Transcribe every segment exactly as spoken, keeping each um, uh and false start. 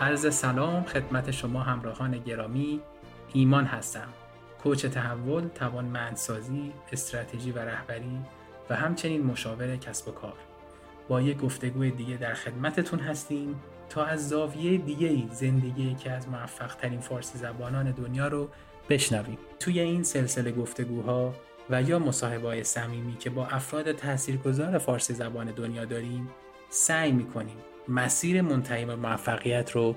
عرض سلام خدمت شما همراهان گرامی. ایمان هستم، کوچ تحول، توانمندسازی، استراتژی و رهبری و همچنین مشاور کسب و کار. با یک گفتگوی دیگه در خدمتتون هستیم تا از زاویه دیگه‌ای زندگی که از موفق‌ترین فارسی زبانان دنیا رو بشنویم. توی این سلسله گفتگوها و یا مصاحبه‌های صمیمی که با افراد تاثیرگذار فارسی زبان دنیا داریم، سعی می‌کنیم مسیر منتهی به موفقیت رو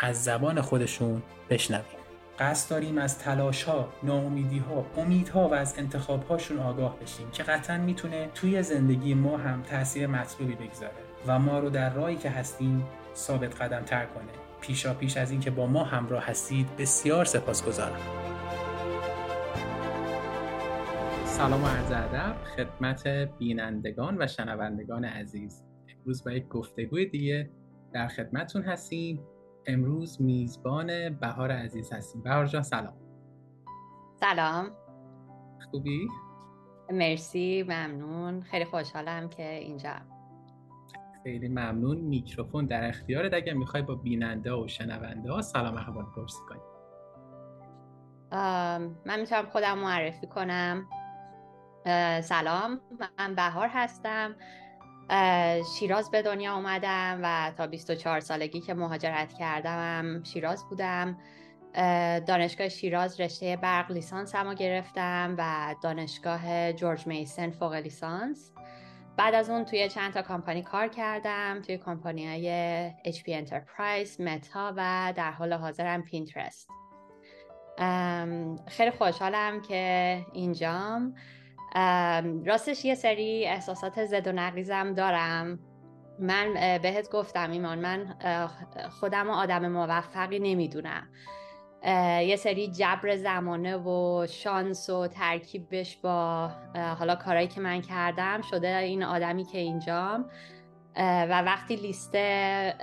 از زبان خودشون بشنویم. قصد داریم از تلاش‌ها، ناامیدی‌ها، امیدها و از انتخاب‌هاشون آگاه بشیم که قطعاً می‌تونه توی زندگی ما هم تأثیر مطلوبی بگذاره و ما رو در راهی که هستیم ثابت قدم تر کنه. پیشا پیش از اینکه با ما همراه هستید بسیار سپاسگزارم. سلام و عرض ادب خدمت بینندگان و شنوندگان عزیز. امروز با یک گفتگوی دیگه در خدمتتون هستیم. امروز میزبان بهار عزیز هستیم. بهار جان سلام. سلام. خوبی؟ مرسی، ممنون. خیلی خوشحالم که اینجا. خیلی ممنون. میکروفون در اختیارت اگه میخوای با بیننده و شنونده ها سلام احوال پرسی کنی. من میتونم خودم معرفی کنم. سلام، من بهار هستم. شیراز به دنیا اومدم و تا بیست و چهار سالگی که مهاجرت کردم شیراز بودم. دانشگاه شیراز رشته برق لیسانسمو گرفتم و دانشگاه جورج میسن فوق لیسانس. بعد از اون توی چند تا کمپانی کار کردم، توی کمپانی‌های اچ پی Enterprise، متا و در حال حاضرم پینترست. خیلی خوشحالم که اینجام. راستش یه سری احساسات زد و نقیزم دارم. من بهت گفتم ایمان، من خودم آدم موفقی نمیدونم. یه سری جبر زمانه و شانس و ترکیبش با حالا کارایی که من کردم شده این آدمی که اینجام. و وقتی لیست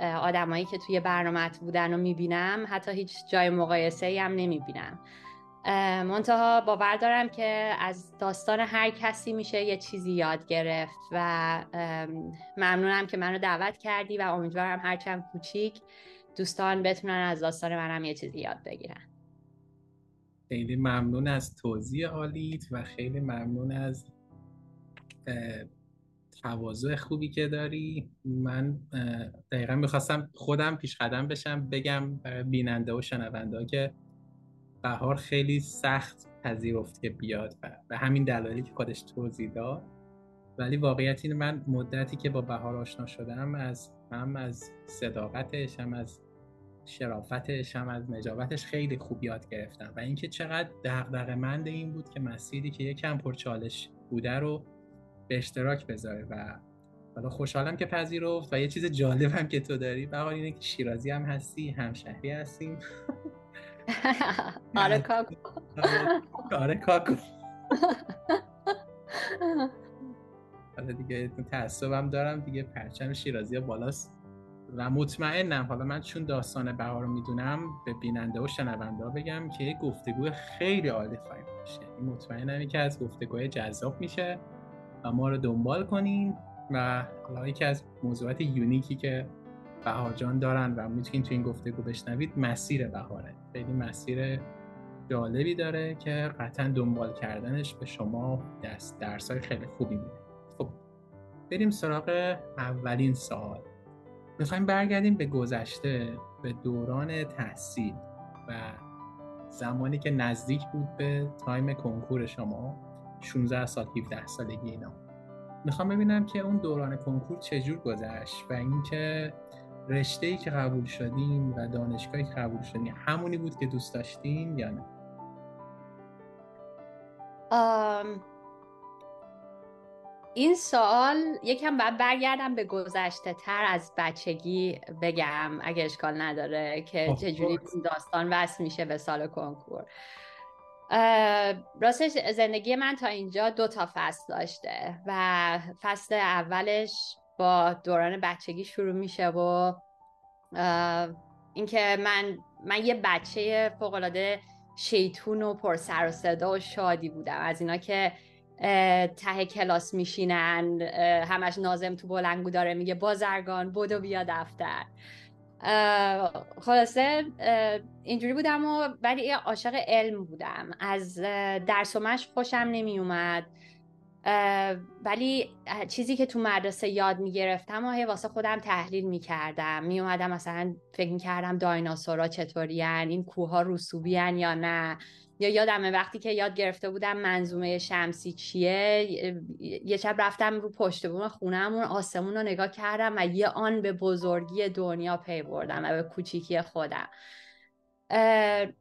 آدمایی که توی برنامه‌ات بودن رو میبینم حتی هیچ جای مقایسه‌ای هم نمیبینم. منتها باور دارم که از داستان هر کسی میشه یه چیزی یاد گرفت و ممنونم که منو دعوت کردی و امیدوارم هرچند کوچیک دوستان بتونن از داستان منم یه چیزی یاد بگیرن. خیلی ممنون از توضیح عالیت و خیلی ممنون از تواضع خوبی که داری. من دقیقا میخواستم خودم پیش قدم بشم بگم برای بیننده و شنونده ها که بهار خیلی سخت پذیرفت که بیاد و به همین دلایلی که خودش توضیح داد. ولی واقعیت اینه من مدتی که با بهار آشنا شدم از هم از صداقتش، هم از شرافتش، هم از نجابتش خیلی خوب یاد گرفتم و اینکه چقدر دغدغه‌مند این بود که مسیری که یکم پرچالش بوده رو به اشتراک بذاره و حالا خوشحالم که پذیرفت. و یه چیز جالب هم که تو داری بقیل اینه که شیرازی هم هستی، همشهری هستیم. آره کاکو آره کاکو حالا دیگه تعصبم دارم دیگه، پرچم شیرازی بالاست و مطمئنم حالا من چون داستان بهار رو میدونم به بیننده و شنونده ها بگم که یه گفتگو خیلی عالی خواهیم باشه. مطمئنم که از گفتگوهای جذاب میشه و ما رو دنبال کنین و حالا یکی از موضوعات یونیکی که بهار جان دارن و میتونین تو این گفتگو بشنوید مسیر بهاره. خیلی مسیر جالبی داره که قطعا دنبال کردنش به شما دست درسای خیلی خوبی میده. بریم سراغ اولین سوال. میخوایم برگردیم به گذشته، به دوران تحصیل و زمانی که نزدیک بود به تایم کنکور شما، شانزده سال، هفده سالگی اینا. میخوام ببینم که اون دوران کنکور چجور گذشت و اینکه رشته‌ای که قبول شدین و دانشگاهی که قبول شدین همونی بود که دوست داشتین یا نه؟ آم این سوال یکم باید برگردم به گذشته تر از بچگی بگم اگه اشکال نداره که چجوری داستان وصل میشه به سال کنکور. راستش زندگی من تا اینجا دو تا فصل داشته و فصل اولش با دوران بچگی شروع میشه و اینکه من من یه بچه فوق‌العاده شیطون و پر سر و صدا و شادی بودم، از اینا که ته کلاس میشینن همش ناظم تو بلنگو داره میگه بازرگان بدو بیا دفتر. خلاصه اینجوری بودم و ولی عاشق علم بودم، از درس و مشق خوشم نمی اومد، ولی چیزی که تو مدرسه یاد می گرفتم و هی واسه خودم تحلیل می کردم، می اومدم مثلا فکر می کردم دایناسورا چطوری هن، این کوها رسوبی هن یا نه، یا یادمه وقتی که یاد گرفته بودم منظومه شمسی چیه، یه شب رفتم رو پشت بوم خونه‌مون آسمون رو نگاه کردم و یه آن به بزرگی دنیا پی بردم و به کوچیکی خودم.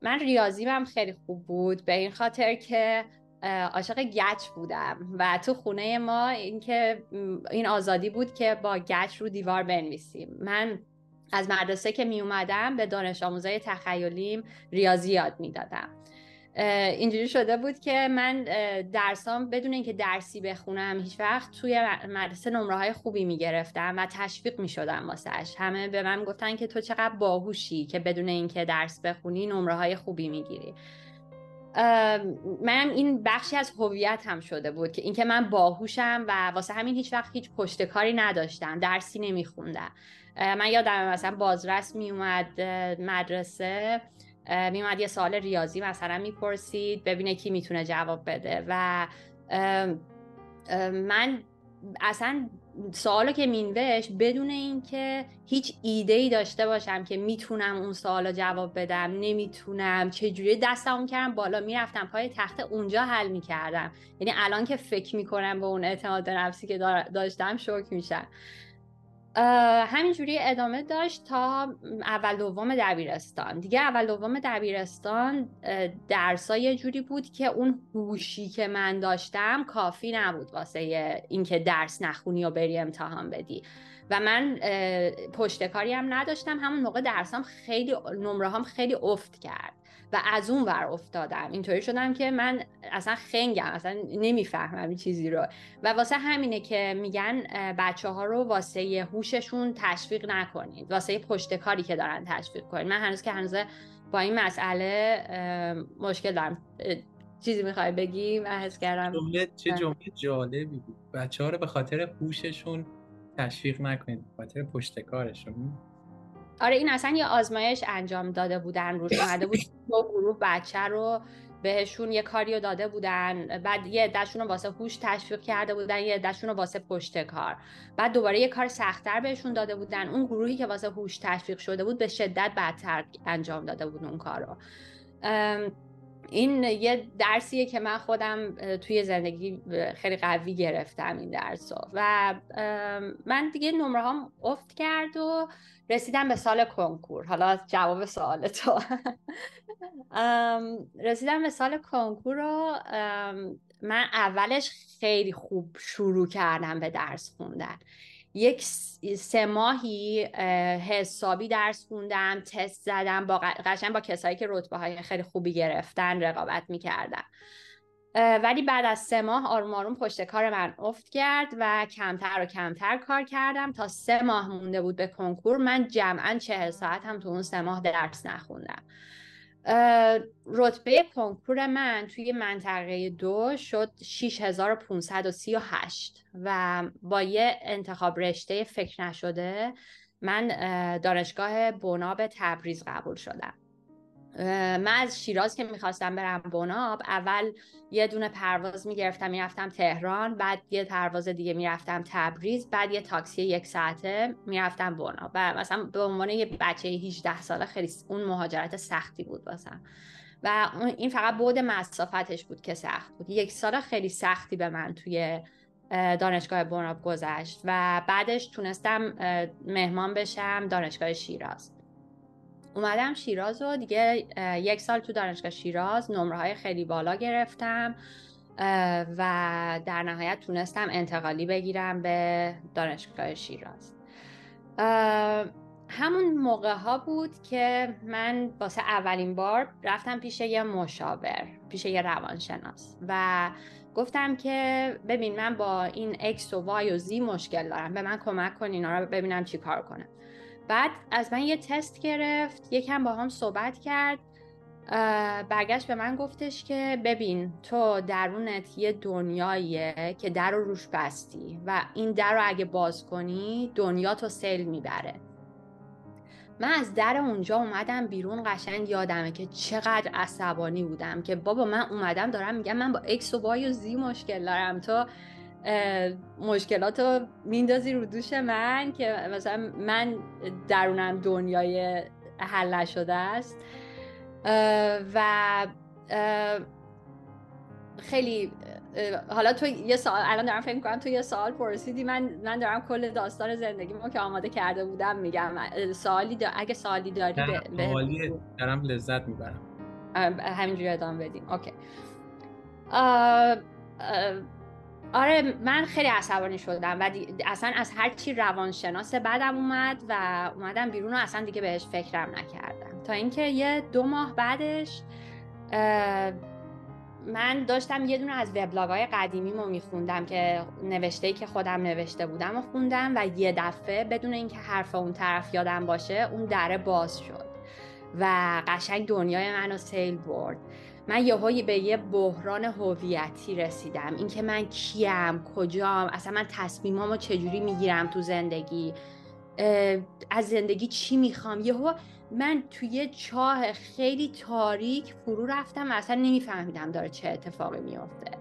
من ریاضیم خیلی خوب بود به این خاطر که عاشق گچ بودم و تو خونه ما این که این آزادی بود که با گچ رو دیوار بنویسیم. من از مدرسه که می اومدم به دانش آموزای تخیلیم ریاضی یاد می دادم. اینجوری شده بود که من درسام بدون اینکه درسی بخونم هیچ وقت توی مدرسه نمره‌های خوبی می‌گرفتم و تشویق می‌شدم واسش. همه به من گفتن که تو چقدر باهوشی که بدون اینکه درس بخونی نمره‌های خوبی می‌گیری. منم این بخشی از هویتم شده بود که اینکه من باهوشم و واسه همین هیچ وقت هیچ پشتکاری نداشتم، درسی نمی‌خوندم. من یادم مثلا بازرس میومد مدرسه، میومد یه سوال ریاضی مثلا میپرسید ببینه کی میتونه جواب بده و من اصلا سوالو که مینوشت بدون اینکه هیچ ایده‌ای داشته باشم که میتونم اون سوالو جواب بدم نمیتونم چجوری دستم کردم بالا میرفتم پای تخت اونجا حل میکردم. یعنی الان که فکر میکنم به اون اعتماد به نفسی که داشتم شوک میشم. همینجوری ادامه داشت تا اول دوم دبیرستان. دیگه اول دوم دبیرستان درس‌ها یه جوری بود که اون هوشی که من داشتم کافی نبود واسه اینکه درس نخونی و بری امتحان بدی و من پشتکاری هم نداشتم. همون موقع درسام خیلی نمره‌هام خیلی افت کرد و از اون ور افتادم، اینطوری شدم که من اصلا خنگم، اصلا نمیفهمم این چیزی رو و واسه همینه که میگن بچه‌ها رو واسه هوششون تشویق نکنید، واسه پشتکاری که دارن تشویق کنید. من هنوز که هنوز با این مسئله مشکل دارم. چیزی میخوای بگی؟ من حس کردم جمله چه جمله جالبی بود، بچه‌ها رو به خاطر هوششون تشویق نکنید، به خاطر پشتکارشون. آره این اصلا یه آزمایش انجام داده بودن، روش اومده بود دو گروه بچه رو بهشون یه کاریو داده بودن، بعد یه عده‌شون رو واسه هوش تشویق کرده بودن، یه عده‌شون رو واسه پشتکار، بعد دوباره یه کار سخت‌تر بهشون داده بودن. اون گروهی که واسه هوش تشویق شده بود به شدت بدتر انجام داده بود اون کارو. این یه درسیه که من خودم توی زندگی خیلی قوی گرفتم این درسو و من دیگه نمره هام افت کرد و رسیدم به سال کنکور. حالا جواب سوال تو رسیدم به سال کنکور و من اولش خیلی خوب شروع کردم به درس خوندن. یک سه ماهی حسابی درس خوندم، تست زدم، با قشنگ با کسایی که رتبه های خیلی خوبی گرفتن رقابت میکردم. ولی بعد از سه ماه آروم آروم پشت کار من افت کرد و کمتر و کمتر کار کردم تا سه ماه مونده بود به کنکور. من جمعاً چهل ساعت هم تو اون سه ماه درس نخوندم. رتبه کنکور من توی منطقه دو شد شش هزار و پانصد و سی و هشت و با یه انتخاب رشته فکر نشده من دانشگاه بناب تبریز قبول شدم. من از شیراز که میخواستم برم بناب اول یه دونه پرواز میگرفتم میرفتم تهران، بعد یه پرواز دیگه میرفتم تبریز، بعد یه تاکسی یک ساعته میرفتم بناب و مثلا به عنوان یه بچه هجده ساله خیلی اون مهاجرت سختی بود واسم و این فقط بعد مسافتش بود که سخت بود. یک سال خیلی سختی به من توی دانشگاه بناب گذشت و بعدش تونستم مهمان بشم دانشگاه شیراز. اومدم شیراز و دیگه یک سال تو دانشگاه شیراز نمره‌های خیلی بالا گرفتم و در نهایت تونستم انتقالی بگیرم به دانشگاه شیراز. همون موقع ها بود که من واسه اولین بار رفتم پیش یه مشاور، پیش یه روانشناس و گفتم که ببین من با این اکس و وای و زی مشکل دارم، به من کمک کن اینا رو ببینم چی کار کنم. بعد از من یه تست گرفت، یکم با هم صحبت کرد، برگشت به من گفتش که ببین تو درونت یه دنیاییه که در رو روش بستی و این در رو اگه باز کنی دنیا تو سیل میبره من از در اونجا اومدم بیرون، قشنگ یادمه که چقدر عصبانی بودم که بابا من اومدم دارم میگم من با اکس و وای و زی مشکل دارم، تو مشکلاتو میندازی رو دوش من که مثلا من درونم دنیای حل نشده است. و خیلی حالا تو یه سوال الان دارم فکر می‌کنم تو یه سوال پرسیدی، من من دارم کل داستان زندگیمو که آماده کرده بودم میگم. سوالی دا... اگه سوالی داری به حالی دارم لذت میبرم، همینجوری ادامه بدیم. اوکی. آه... آه... آره من خیلی عصبانی شدم و دی... اصلا از هر چی روانشناس بعدم اومد و اومدم بیرون و اصلا دیگه بهش فکرم نکردم تا اینکه یه دو ماه بعدش آه... من داشتم یه دونه از وبلاگ‌های قدیمیمو می‌خوندم که نوشته‌ای که خودم نوشته بودم و خوندم و یه دفعه بدون اینکه حرف اون طرف یادم باشه اون دره باز شد و قشنگ دنیای منو سیل برد. من یهویی به یه بحران هویتی رسیدم، اینکه من کیم، کجام، اصلا من تصمیمامو چجوری میگیرم تو زندگی، از زندگی چی میخوام. یهو من توی چاه خیلی تاریک فرو رفتم و اصلا نمیفهمیدم داره چه اتفاقی میفته.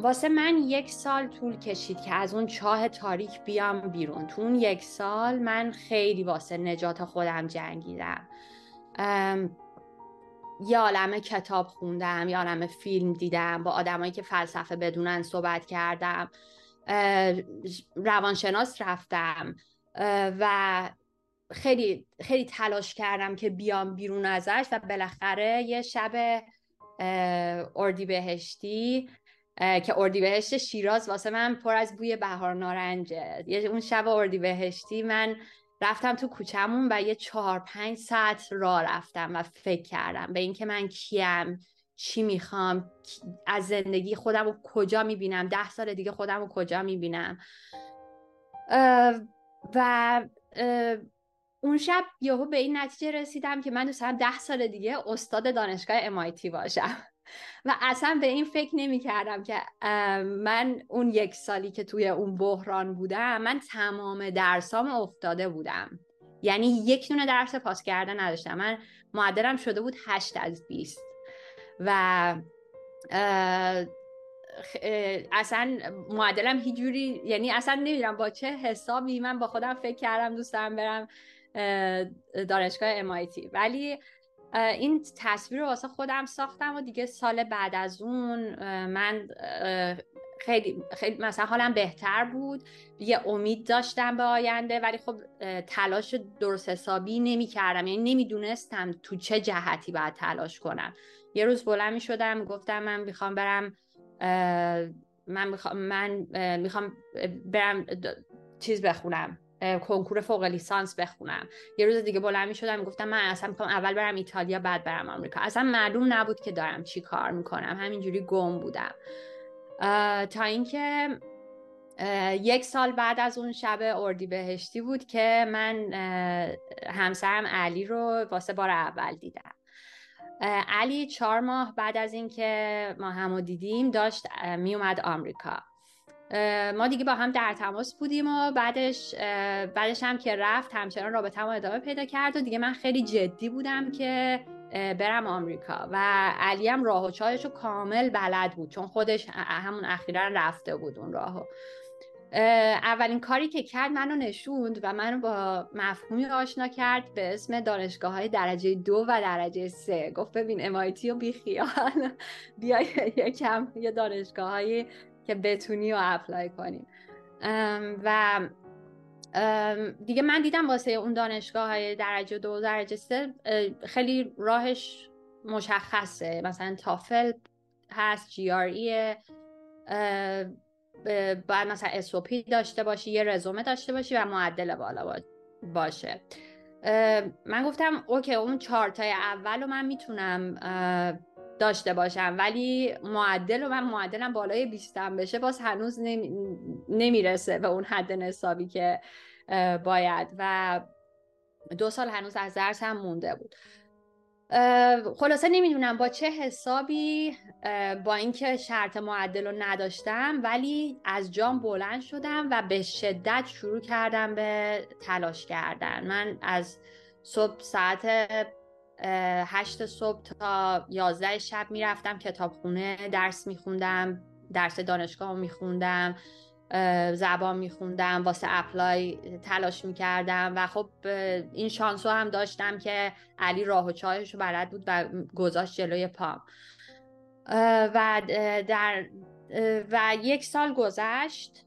واسه من یک سال طول کشید که از اون چاه تاریک بیام بیرون. تو اون یک سال من خیلی واسه نجات خودم جنگیدم، یه عالمه کتاب خوندم، یه عالمه فیلم دیدم، با آدمایی که فلسفه بدونن صحبت کردم، روانشناس رفتم و خیلی خیلی تلاش کردم که بیام بیرون ازش. و بالاخره یه شب اردیبهشتی که اردیبهشت شیراز واسه من پر از بوی بهار نارنجه، یه اون شب اردیبهشتی من رفتم تو کوچمون و یه چهار پنج ساعت راه رفتم و فکر کردم به اینکه من کیم، چی میخوام از زندگی، خودم رو کجا میبینم، ده سال دیگه خودم رو کجا میبینم. و اون شب یهو به این نتیجه رسیدم که من دوست دارم ده سال دیگه استاد دانشگاه ام آی تی باشم و اصلا به این فکر نمی کردم که من اون یک سالی که توی اون بحران بودم من تمام درسام افتاده بودم، یعنی یک دونه درس پاس کرده نداشتم. من معدلم شده بود هشت از بیست و اصلا معدلم هیچ جوری، یعنی اصلا نمیدونم با چه حسابی من با خودم فکر کردم دوست دارم برم دانشگاه ام آی تی. ولی این تصویر رو واسه خودم ساختم و دیگه سال بعد از اون من خیلی خیلی مثلا حالم بهتر بود، یه امید داشتم به آینده، ولی خب تلاش درست حسابی نمی کردم، یعنی نمیدونستم تو چه جهتی باید تلاش کنم. یه روز بلند می شدم گفتم من میخوام برم من میخوام من میخوام برم چیز بخونم، کنکور فوق لیسانس بخونم. یه روز دیگه بلند می شدم گفتم من اصلا میخوام اول برم ایتالیا بعد برم آمریکا. اصلا معلوم نبود که دارم چی کار میکنم، همینجوری گم بودم تا اینکه یک سال بعد از اون شب اردیبهشتی بود که من همسرم علی رو واسه بار اول دیدم. علی چهار ماه بعد از اینکه ما همو دیدیم داشت می اومد آمریکا. ما دیگه با هم در تماس بودیم و بعدش بعدش هم که رفت همچنان رابطه ما ادامه پیدا کرد و دیگه من خیلی جدی بودم که برم آمریکا و علی هم راه و چارهشو کامل بلد بود چون خودش همون اخیرا رفته بود اون راهو. اولین کاری که کرد منو نشوند و منو با مفهومی آشنا کرد به اسم دانشگاه های درجه دو و درجه سه. گفت ببین ام آی تی رو بیخیال، بیا یکم یه دانشگاه هایی که بتونی رو اپلای کنیم. و دیگه من دیدم واسه اون دانشگاه های درجه دو و درجه سه خیلی راهش مشخصه، مثلا تافل هست، جی آر ایه، باید مثلا اس او پی داشته باشی، یه رزومه داشته باشی و معدل بالا باشه. من گفتم اوکی اون چارتای اول رو من میتونم داشته باشم ولی معدل رو من معدلم بالای بیستم بشه باز هنوز نمیرسه به اون حد نصابی که باید و دو سال هنوز از درسم مونده بود. خلاصه نمیدونم با چه حسابی، با اینکه شرط معدل رو نداشتم، ولی از جام بلند شدم و به شدت شروع کردم به تلاش کردن. من از صبح ساعت هشت صبح تا یازده شب میرفتم کتابخونه، درس میخوندم، درس دانشگاه میخوندم، زبان میخوندم، واسه اپلای تلاش میکردم. و خب این شانسو هم داشتم که علی راه و چاهشو بلد بود و گذاشت جلوی پام. و در و یک سال گذشت.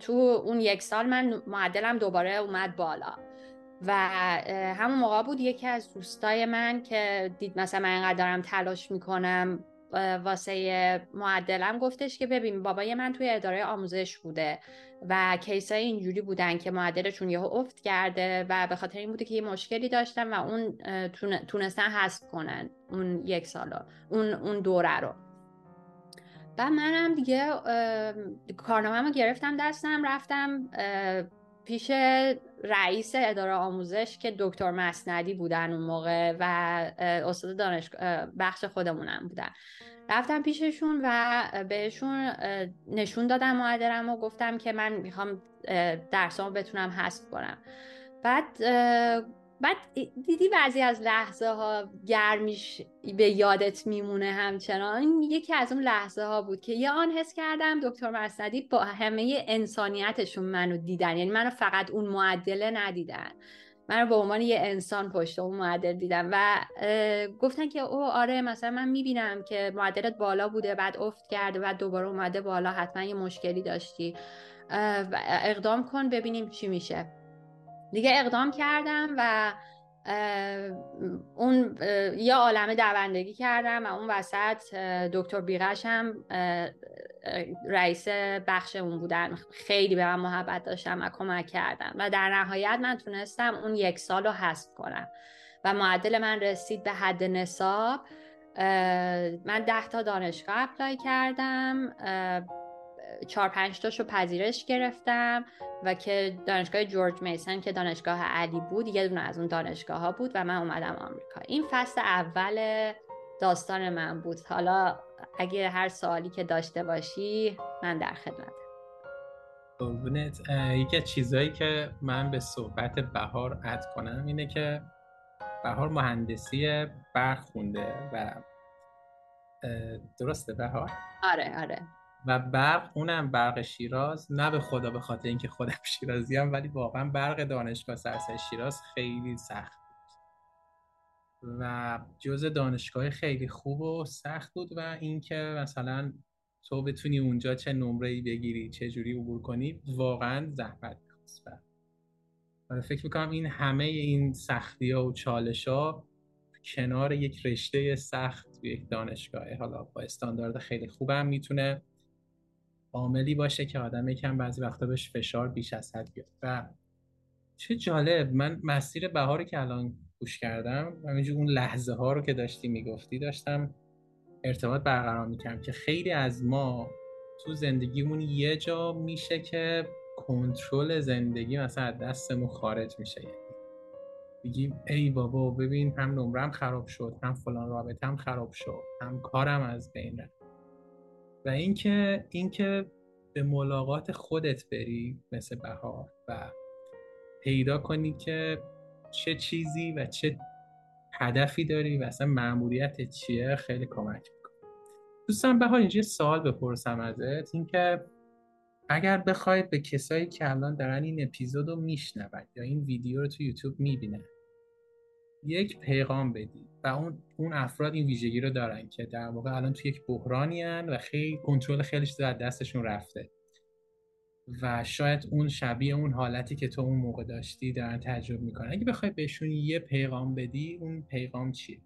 تو اون یک سال من معدلم دوباره اومد بالا و همون موقع بود یکی از دوستای من که دید مثلا من اینقدر دارم تلاش میکنم واسه معدلم، گفتش که ببین بابای من توی اداره آموزش بوده و کیسای اینجوری بودن که معدلشون یهو افت کرده و به خاطر این بوده که یه مشکلی داشتن و اون تونستن حذف کنن اون یک سالا اون اون دوره رو. بعد منم دیگه کارنامه‌مو گرفتم دستم، رفتم پیش رئیس اداره آموزش که دکتر مسندی بودن اون موقع و استاد دانش بخش خودمونم بودن. رفتم پیششون و بهشون نشون دادم معادلم و گفتم که من میخوام درسامو بتونم حذف کنم. بعد بعد دیدی بعضی از لحظه ها گرمیش به یادت میمونه همچنان. یکی از اون لحظه ها بود که یه آن حس کردم دکتر مرسدی با همه انسانیتشون منو دیدن، یعنی منو فقط اون معدله ندیدن، منو به عنوان یه انسان پشت اون معدل دیدن و گفتن که او آره مثلا من میبینم که معدلت بالا بوده، بعد افت کرده، بعد دوباره اومده بالا، حتما یه مشکلی داشتی، اقدام کن ببینیم چی میشه. دیگه اقدام کردم و اون یه عالمه دوندگی کردم و اون وسط دکتر بیغش هم رئیس بخش اون بودن، خیلی به من محبت داشتم و کمک کردم و در نهایت من تونستم اون یک سال رو حذف کنم و معدل من رسید به حد نصاب. من ده تا دانشگاه اپلای کردم، چهار پنج تاشو پذیرش گرفتم و که دانشگاه جورج میسن که دانشگاه علی بود یه دونه از اون دانشگاه ها بود و من اومدم آمریکا. این فصل اول داستان من بود. حالا اگه هر سوالی که داشته باشی من در خدمتم. قربونت. یکی از چیزایی که من به صحبت بهار اد کنم اینه که بهار مهندسی برق خونده و درسته بهار؟ آره آره. و برق، اونم برق شیراز، نه به خدا به خاطر اینکه خودم شیرازیم، ولی واقعا برق دانشگاه سراسر شیراز خیلی سخت بود و جز دانشگاه خیلی خوب و سخت بود و اینکه مثلا تو بتونی اونجا چه نمره‌ای بگیری، چه جوری عبور کنی، واقعا زحمت می‌کشید. من فکر می‌کنم این همه این سختی‌ها و چالش‌ها کنار یک رشته سخت توی یک دانشگاه، حالا با استاندارد خیلی خوبم، میتونه عاملی باشه که آدم یکم بعضی وقتا بهش فشار بیش از حد بیاد. و چه جالب، من مسیر بهاری که الان گوش کردم و همینجور اون لحظه ها رو که داشتی میگفتی داشتم ارتباط برقرار میکنم که خیلی از ما تو زندگیمون یه جا میشه که کنترل زندگی مثلا از دستمون خارج میشه، یعنی میگیم ای بابا ببین هم نمرم خراب شد، هم فلان رابطه‌م خراب شد، هم کارم از بین رفت. و اینکه اینکه به ملاقات خودت بری مثل بهار و پیدا کنی که چه چیزی و چه هدفی داری و اصلا مأموریتت چیه، خیلی کمک میکنه. دوستان بهار اینجا سوال بپرسم ازت، اینکه اگر بخوای به کسایی که الان دارن این اپیزودو میشنون یا این ویدیو رو تو یوتیوب میبینن یک پیغام بدی و اون اون افراد این ویژگی رو دارن که در واقع الان تو یک بحرانی هن و خیلی کنترل خیلی چیز از دستشون رفته و شاید اون شبیه اون حالتی که تو اون موقع داشتی دارن تجربه میکنن، اگه بخوای بهشون یه پیغام بدی اون پیغام چیه؟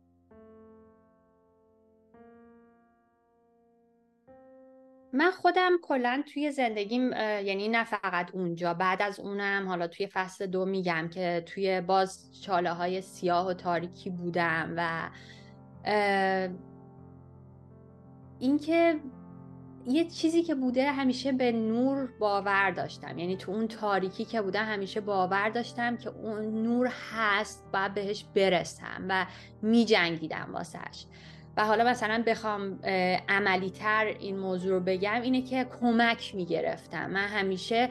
من خودم کلن توی زندگیم، یعنی نه فقط اونجا، بعد از اونم حالا توی فصل دو میگم که توی باز چاله های سیاه و تاریکی بودم و اینکه یه چیزی که بوده همیشه به نور باور داشتم، یعنی تو اون تاریکی که بودم همیشه باور داشتم که اون نور هست و بهش برسم و می جنگیدم واسهش. و حالا مثلا بخوام عملی تر این موضوع رو بگم اینه که کمک می گرفتم. من همیشه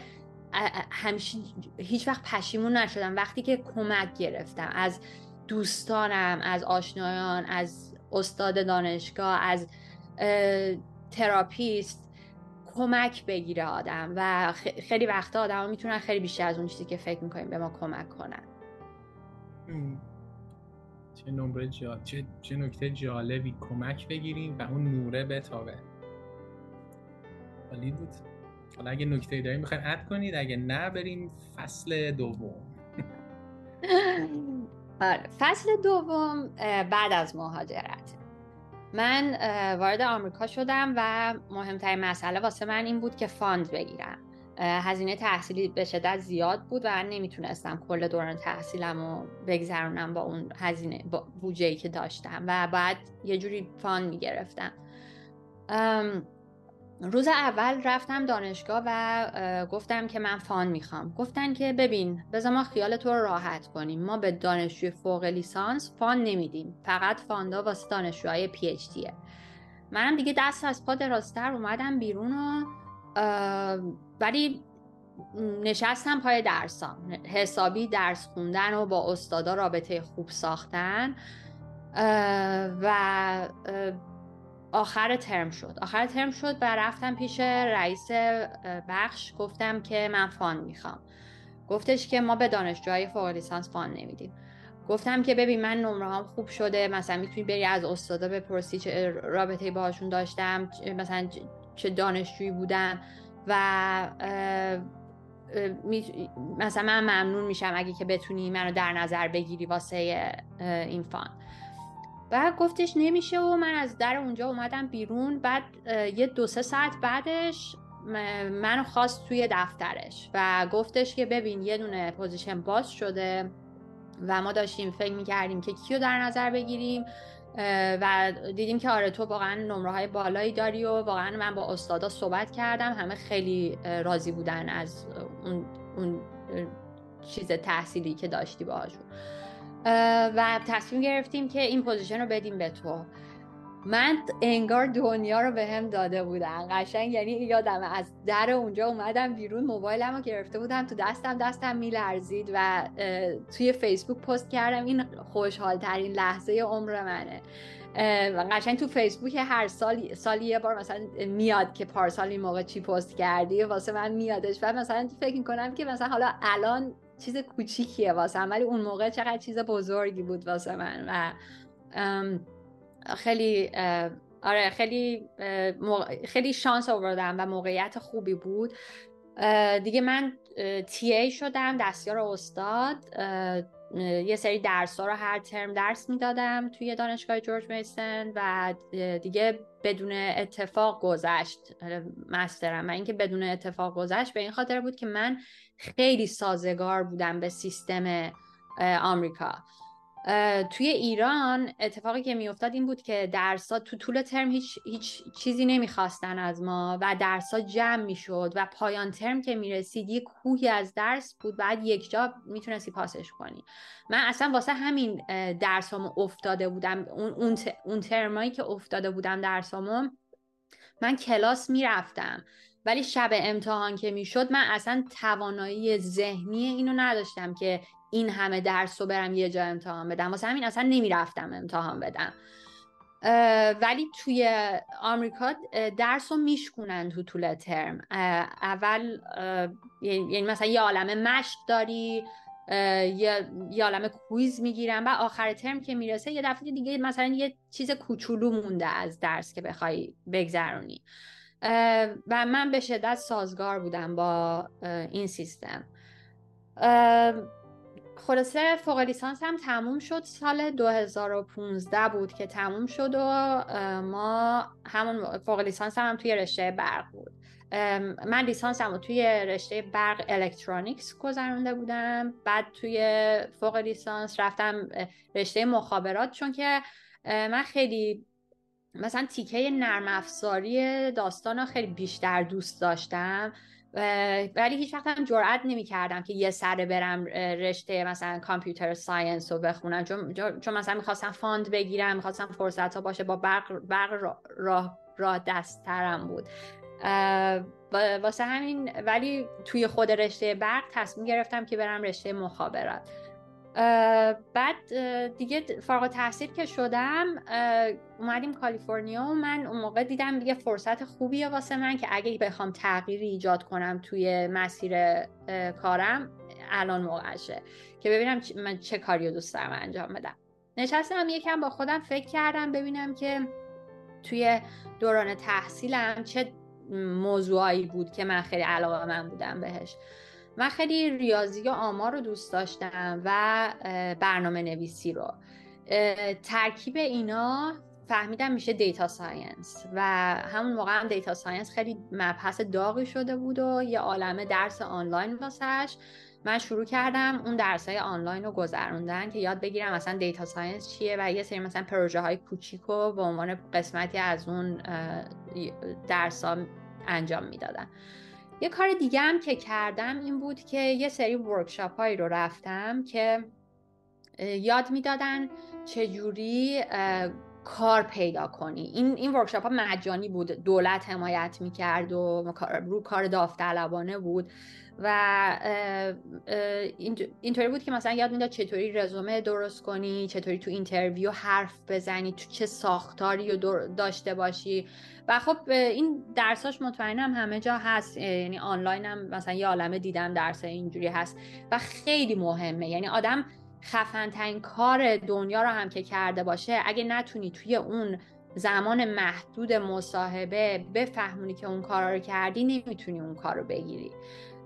همیشه هیچ وقت پشیمون نشدم وقتی که کمک گرفتم از دوستانم، از آشنایان، از استاد دانشگاه، از تراپیست کمک بگیره آدم. و خیلی وقتا آدم ها میتونن خیلی بیشتر از اون چیزی که فکر میکنیم به ما کمک کنن. چه نمره جا... چه... چه نکته جالبی، کمک بگیریم و اون نوره بتابه. عالی بود. حالا اگه نکته داریم میخوایم اد کنید، اگه نه بریم فصل دوم. فصل دوم بعد از مهاجرت. من وارد آمریکا شدم و مهمترین مسئله واسه من این بود که فاند بگیرم. هزینه تحصیلی به شدت زیاد بود و من نمیتونستم کل دوران تحصیلمو بگذرونم با اون هزینه، با بودجه‌ای که داشتم و بعد یه جوری فاند میگرفتم. روز اول رفتم دانشگاه و گفتم که من فاند میخوام. گفتن که ببین بذار ما خیالتو راحت کنیم، ما به دانشجوی فوق لیسانس فاند نمیدیم، فقط فاندا واسه دانشجوهای پی اچ دیه. منم دیگه دست از پا دراستر اومدم بیرون و ولی نشستم پای درسام، حسابی درس خوندن و با استادا رابطه خوب ساختن. اه و اه آخر ترم شد آخر ترم شد و رفتم پیش رئیس بخش، گفتم که من فاند میخوام. گفتش که ما به دانشجوهای فوق لیسانس فاند نمیدیم. گفتم که ببین من نمره هام خوب شده، مثلا میتونی بری از استادا بپرسی چه رابطه‌ای باهاشون داشتم، مثلا چه دانشجویی بودم و مثلا من ممنون میشم اگه که بتونی منو در نظر بگیری واسه این فاند. بعد گفتش نمیشه و من از در اونجا اومدم بیرون. بعد یه دو سه ساعت بعدش منو خواست توی دفترش و گفتش که ببین یه دونه پوزیشن باز شده و ما داشتیم فکر میکردیم که کیو در نظر بگیریم و دیدیم که آره تو واقعا نمره های بالایی داری و واقعا من با استادا صحبت کردم، همه خیلی راضی بودن از اون, اون چیز تحصیلی که داشتی باهاشون و تصمیم گرفتیم که این پوزیشن رو بدیم به تو. من انگار دنیا رو به هم داده بودن قشنگ، یعنی یادم از در اونجا اومدم بیرون، موبایلم رو گرفته بودم تو دستم، دستم میلرزید و توی فیسبوک پست کردم این خوشحال ترین لحظه عمر منه. قشنگ تو فیسبوک هر سال سالی یه بار مثلا میاد که پارسال این موقع چی پست کردی، واسه من میادش و مثلا فکر میکنم که مثلا حالا الان چیز کوچیکیه واسه من ولی اون موقع چقدر چیز بزرگی بود واسه من و خیلی آره خیلی خیلی شانس آوردم و موقعیت خوبی بود دیگه. من تی ای شدم، دستیار استاد، یه سری درس‌ها رو هر ترم درس میدادم توی دانشگاه جورج میسن و دیگه بدون اتفاق گذشت مسترم. من اینکه بدون اتفاق گذشت به این خاطر بود که من خیلی سازگار بودم به سیستم آمریکا. توی ایران اتفاقی که میافتاد این بود که درس‌ها تو طول ترم هیچ هیچ چیزی نمیخواستن از ما و درس‌ها جمع میشد و پایان ترم که میرسید یک کوهی از درس بود، بعد یک جا میتونستی پاسش کنی. من اصلا واسه همین درسامو افتاده بودم، اون اون ترمایی که افتاده بودم درسامو من کلاس میرفتم ولی شب امتحان که میشد من اصلا توانایی ذهنی اینو نداشتم که این همه درس رو برم یه جا امتحان بدم، واسه همین اصلا نمیرفتم امتحان بدم. ولی توی آمریکا درس رو میشکنن تو طول ترم. اول یعنی مثلا یه عالمه مشق داری، یه یه عالمه کویز میگیرن و آخر ترم که میرسه یه دفعه دیگه مثلا یه چیز کوچولو مونده از درس که بخوای بگذرونی و من به شدت سازگار بودم با این سیستم. خلاصه فوق لیسانس هم تموم شد، سال دو هزار و پانزده بود که تموم شد و ما همون فوق لیسانس هم توی رشته برق بود. من لیسانسم رو توی رشته برق الکترونیکس گذرونده بودم، بعد توی فوق لیسانس رفتم رشته مخابرات چون که من خیلی مثلا تیکه نرم افزاری داستانا خیلی بیشتر دوست داشتم، ولی هیچ وقت هم جرئت نمی‌کردم که یه سره برم رشته مثلا کامپیوتر ساینس رو بخونم، چون چون مثلا می‌خواستم فاند بگیرم، می‌خواستم فرصت‌ها باشه، با برق برق راه راه را دست‌ترم بود واسه همین. ولی توی خود رشته برق تصمیم گرفتم که برم رشته مخابرات. بعد دیگه فارغ التحصیل که شدم اومدیم کالیفرنیا و من اون موقع دیدم دیگه فرصت خوبیه واسه من که اگه بخوام تغییری ایجاد کنم توی مسیر کارم الان موقعشه که ببینم من چه کاری رو دوست دارم انجام بدم. نشستم یکم با خودم فکر کردم ببینم که توی دوران تحصیلم چه موضوعایی بود که من خیلی علاقه من بودم بهش. من خیلی ریاضی و آمار رو دوست داشتم و برنامه نویسی رو. ترکیب اینا فهمیدم میشه دیتا ساینس و همون موقع هم دیتا ساینس خیلی مبحث داغی شده بود و یه عالمه درس آنلاین واسش. من شروع کردم اون درس‌های آنلاین رو گذروندن که یاد بگیرم مثلا دیتا ساینس چیه و یه سری مثلا پروژه‌های کوچیکو به عنوان قسمتی از اون درس‌ها انجام میدادن. یه کار دیگه هم که کردم این بود که یه سری ورکشاپ هایی رو رفتم که یاد میدادن چجوری کار پیدا کنی. این این ورکشاپ ها مجانی بود، دولت حمایت میکرد و رو کار داوطلبانه بود و اینطوری بود که مثلا یاد میداد چطوری رزومه درست کنی، چطوری تو اینترویو حرف بزنی، تو چه ساختاری رو داشته باشی و خب این درساش مطمئنم همه جا هست، یعنی آنلاین هم مثلا یه عالمه دیدم درس اینجوری هست و خیلی مهمه. یعنی آدم خفن‌ترین کار دنیا رو هم که کرده باشه اگه نتونی توی اون زمان محدود مصاحبه بفهمونی که اون کار رو کردی نمیتونی اون کار رو بگیری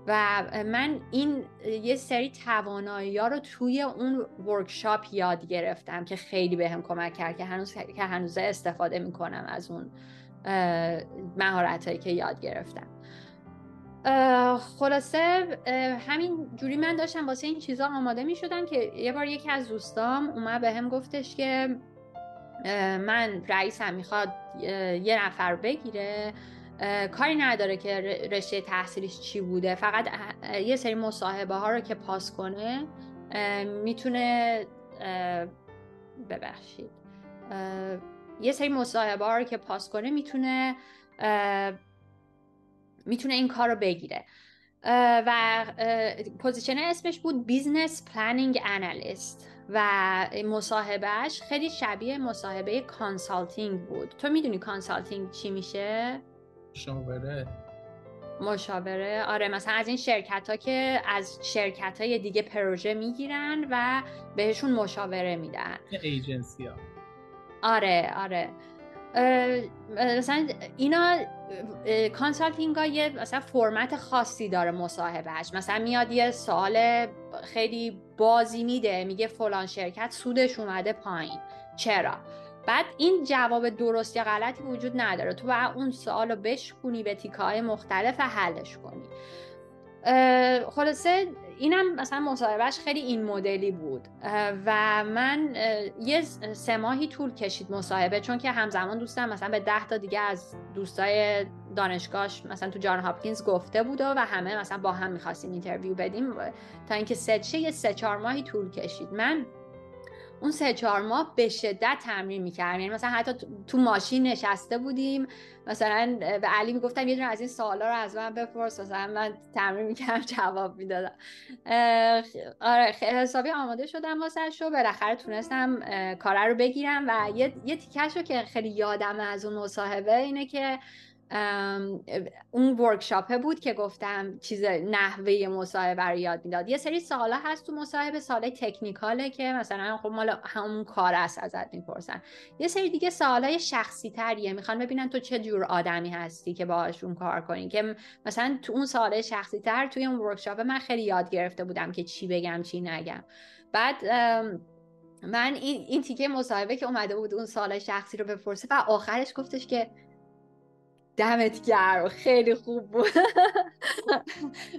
و من این یه سری توانایی‌ها رو توی اون ورکشاپ یاد گرفتم که خیلی بهم کمک کرد که هنوز که هنوز استفاده میکنم از اون مهارتایی که یاد گرفتم. خلاصه همین جوری من داشتم واسه این چیزا آماده می شدم که یه بار یکی از دوستام اومد به هم گفتش که من رئیسم میخواد یه نفر بگیره، کاری نداره که رشته تحصیلیش چی بوده، فقط یه سری مصاحبه ها رو که پاس کنه میتونه ببخشید یه سری مصاحبه ها رو که پاس کنه میتونه میتونه این کار رو بگیره و پوزیشن اسمش بود بیزنس پلنینگ انالیست و مصاحبهش خیلی شبیه مصاحبه کانسالتینگ بود. تو میدونی کانسالتینگ چی میشه؟ مشاوره. مشاوره، آره. مثلا از این شرکت ها که از شرکت های دیگه پروژه میگیرن و بهشون مشاوره میدن، ایجنسی ها. آره آره. مثلا اینا کانسالتینگ ها یه مثلا فرمت خاصی داره مصاحبهش، مثلا میاد یه سوال خیلی بازی میده، میگه فلان شرکت سودش اومده پایین چرا؟ بعد این جواب درست یا غلطی وجود نداره، تو باید اون سوال رو بشکونی به تیکه‌های مختلف و حلش کنی. خلاصه اینم مثلا مصاحبهش خیلی این مدلی بود و من یه سه ماهی طول کشید مصاحبه، چون که همزمان دوستم مثلا به ده تا دیگه از دوستای دانشگاهش مثلا تو جان هاپکینز گفته بود و همه مثلا با هم می‌خواستیم اینترویو بدیم تا اینکه سه چه سه چهار ماهی طول کشید. من اون سه چهار ماه به شدت تمرین می‌کردم، یعنی مثلا حتی تو ماشین نشسته بودیم مثلا به علی میگفتم یه دونه از این سوالا رو از من بپرس، مثلا من تمرین می‌کردم جواب میدادم. آره حسابی آماده شدم واسش و بالاخره تونستم کار رو بگیرم و یه یه تیکش رو که خیلی یادم از اون مصاحبه اینه که اون ورکشاپه بود که گفتم چیز نحوه مصاحبه رو یاد میداد. یه سری سوالا هست تو مصاحبه، سوالای تکنیکاله که مثلا خب مال همون کار است ازت میپرسن، یه سری دیگه سوالای شخصی تریه، میخوان ببینن تو چه جور آدمی هستی که باهاشون کار کنی، که مثلا تو اون سوالای شخصی تر توی اون ورکشاپ من خیلی یاد گرفته بودم که چی بگم چی نگم. بعد من این این تیکه مصاحبه که اومده بود اون سوالای شخصی رو بپرسه و آخرش گفتش که دمت گرم، خیلی خوب بود.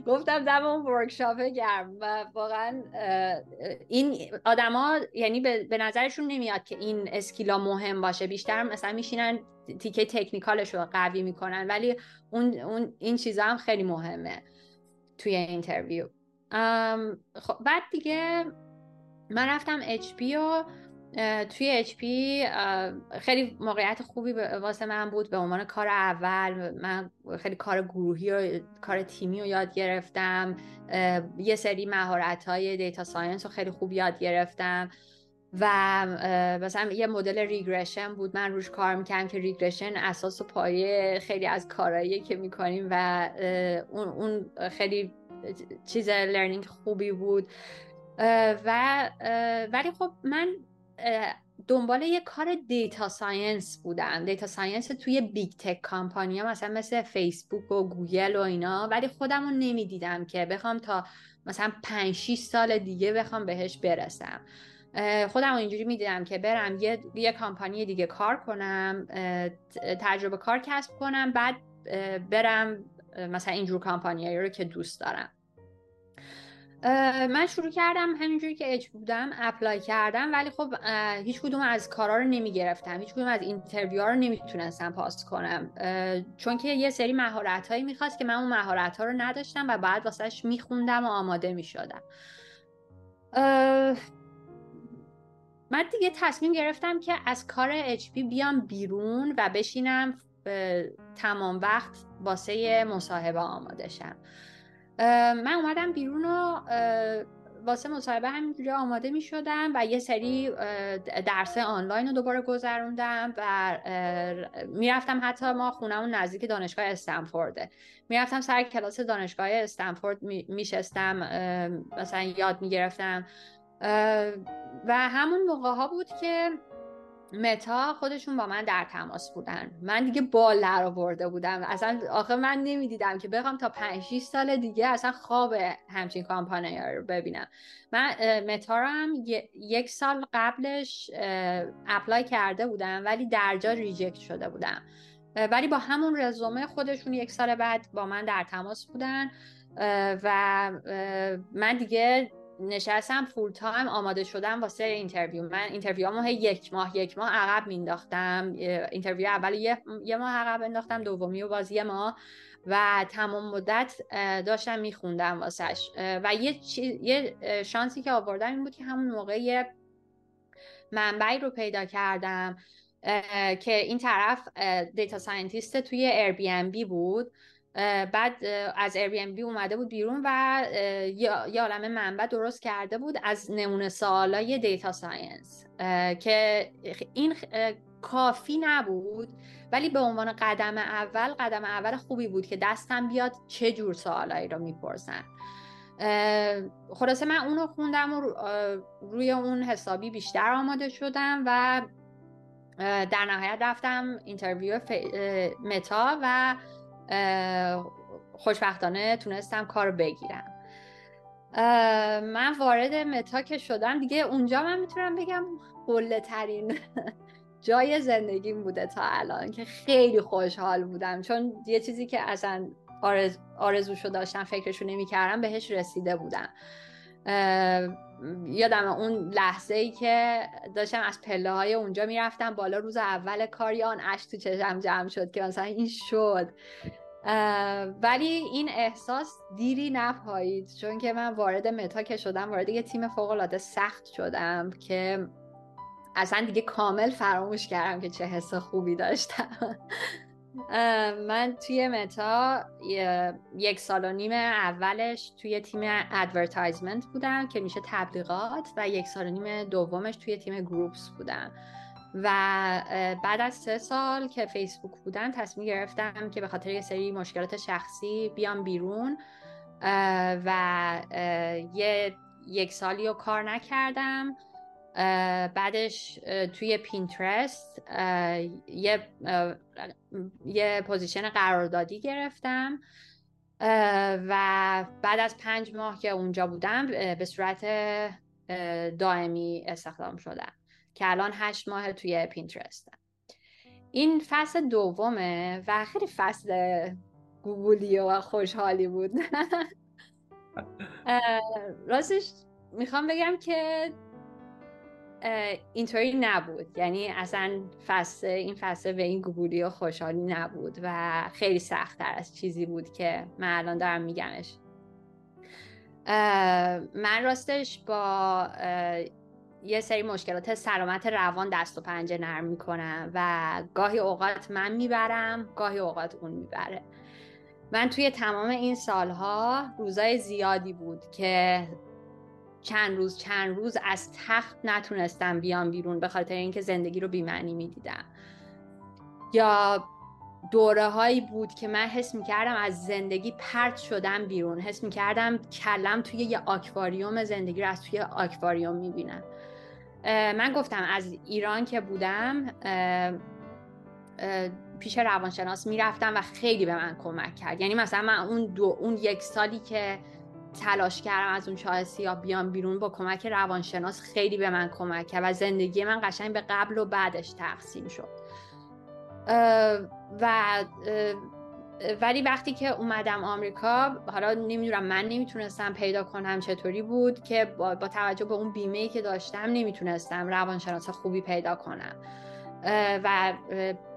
گفتم دم اون ورکشاپه گرم و واقعا این آدما یعنی به نظرشون نمیاد که این اسکیلا مهم باشه، بیشتر مثلا میشینن تیکه تکنیکالش رو قوی میکنن، ولی اون اون این چیزا هم خیلی مهمه توی اینترویو. خب بعد دیگه من رفتم اچ پی و توی اچ پی خیلی موقعیت خوبی واسه من بود. به عنوان کار اول من خیلی کار گروهی و کار تیمی رو یاد گرفتم، یه سری مهارت‌های دیتا ساینس رو خیلی خوب یاد گرفتم و مثلا یه مدل ریگرشن بود من روش کار می‌کردم که ریگرشن اساس و پایه خیلی از کارهایی که می‌کنیم و اون خیلی چیز لرنینگ خوبی بود. و ولی خب من دنبال یه کار دیتا ساینس بودم، دیتا ساینس توی بیگ تک کمپانی ها مثلا مثل فیسبوک و گوگل و اینا، ولی خودم رو نمیدیدم که بخوام تا مثلا پنج شش سال دیگه بخوام بهش برسم. خودم رو اینجوری میدیدم که برم یه, یه کمپانی دیگه کار کنم، تجربه کار کسب کنم، بعد برم مثلا اینجور کمپانی رو که دوست دارم. من شروع کردم همینجوری که اچ بودم اپلای کردم، ولی خب هیچ کدوم از کارا رو نمی گرفتم، هیچ کدوم از اینترویو ها رو نمیتونستم پاس کنم، چون که یه سری مهارت هایی میخواست که من اون مهارت ها رو نداشتم و بعد واسهش میخوندم و آماده میشدم. من دیگه تصمیم گرفتم که از کار اچ پی بیام بیرون و بشینم تمام وقت واسه مصاحبه آماده شم. من اومدم بیرون و واسه مصاحبه همینجوری آماده می شدم و یه سری درس آنلاین رو دوباره گذروندم و می رفتم، حتی ما خونمون نزدیک دانشگاه استنفورده، می رفتم سر کلاس دانشگاه استنفورد می شستم مثلا یاد می گرفتم. و همون موقع ها بود که متا خودشون با من در تماس بودن. من دیگه بال در آورده بودم، اصلا آخه من نمیدیدم که بخوام تا پنج شش سال دیگه اصلا خواب همچین کامپانیا رو ببینم. من متا رو هم یک سال قبلش اپلای کرده بودم ولی درجا ریجکت شده بودم، ولی با همون رزومه خودشون یک سال بعد با من در تماس بودن و من دیگه نشستم فول تایم آماده شدم واسه اینترویو. من اینترویوامو هی یک ماه یک ماه عقب مینداختم، اینترویو اول یه, یه ماه عقب انداختم، دومی و باز یه ماه، و تمام مدت داشتم میخوندم واسهش. و یه, چیز، یه شانسی که آوردم این بود که همون موقع یه منبعی رو پیدا کردم که این طرف دیتا ساینتیست توی Airbnb بود، بعد از Airbnb اومده بود بیرون و یه عالمه منبع درست کرده بود از نمونه سوالای دیتا ساینس که این کافی نبود، ولی به عنوان قدم اول قدم اول خوبی بود که دستم بیاد چه جور سوالایی رو میپرسن. خلاصه من اونو خوندم و روی اون حسابی بیشتر آماده شدم و در نهایت رفتم اینترویو متا و خوشبختانه تونستم کار بگیرم. من وارد متا که شدم دیگه اونجا من میتونم بگم قله ترین جای زندگیم بوده تا الان، که خیلی خوشحال بودم چون یه چیزی که اصلا آرز، آرزوشو داشتم فکرشو نمیکردم بهش رسیده بودم. یادم اون لحظه ای که داشتم از پله های اونجا میرفتم بالا روز اول کار، یا آن اشک تو چشم جمع شد که مثلا این شد، ولی این احساس دیری نپایید چون که من وارد متا که شدم وارد یه تیم فوق العاده سخت شدم که اصلا دیگه کامل فراموش کردم که چه حس خوبی داشتم. من توی متا یک سال و نیم اولش توی تیم ادورتایزمنت بودم که میشه تبلیغات و یک سال و نیم دومش توی تیم گروپس بودم و بعد از سه سال که فیسبوک بودم تصمیم گرفتم که به خاطر یه سری مشکلات شخصی بیام بیرون و یه یک سالی رو کار نکردم. بعدش توی پینترست یه یه پوزیشن قراردادی گرفتم و بعد از پنج ماه که اونجا بودم به صورت دائمی استخدام شدم که الان هشت ماه توی پینترستم. این فصل دومه و خیلی فصل گوگلی و خوشحالی بود. راستش میخوام بگم که اینطوری نبود، یعنی اصلا فصل این فصل به این گوگلی و خوشحالی نبود و خیلی سخت‌تر از چیزی بود که من الان دارم میگمش. من راستش با یه سری مشکلات سلامت روان دست و پنجه نرم میکنم و گاهی اوقات من میبرم، گاهی اوقات اون میبره. من توی تمام این سالها روزای زیادی بود که چند روز چند روز از تخت نتونستم بیام بیرون به خاطر اینکه زندگی رو بی‌معنی میدیدم، یا دوره هایی بود که من حس میکردم از زندگی پرت شدم بیرون، حس میکردم کلم توی یه آکواریوم، زندگی رو از توی آکواریوم میبینم. من گفتم از ایران که بودم پیش روانشناس میرفتم و خیلی به من کمک کرد. یعنی مثلا من اون دو اون یک سالی که تلاش کردم از اون چاه سیاه بیام بیرون با کمک روانشناس خیلی به من کمک کرد و زندگی من قشنگ به قبل و بعدش تقسیم شد. و ولی وقتی که اومدم آمریکا، حالا نمیدونم من نمیتونستم پیدا کنم چطوری بود که با, با توجه به اون بیمه‌ای که داشتم نمیتونستم روانشناس خوبی پیدا کنم و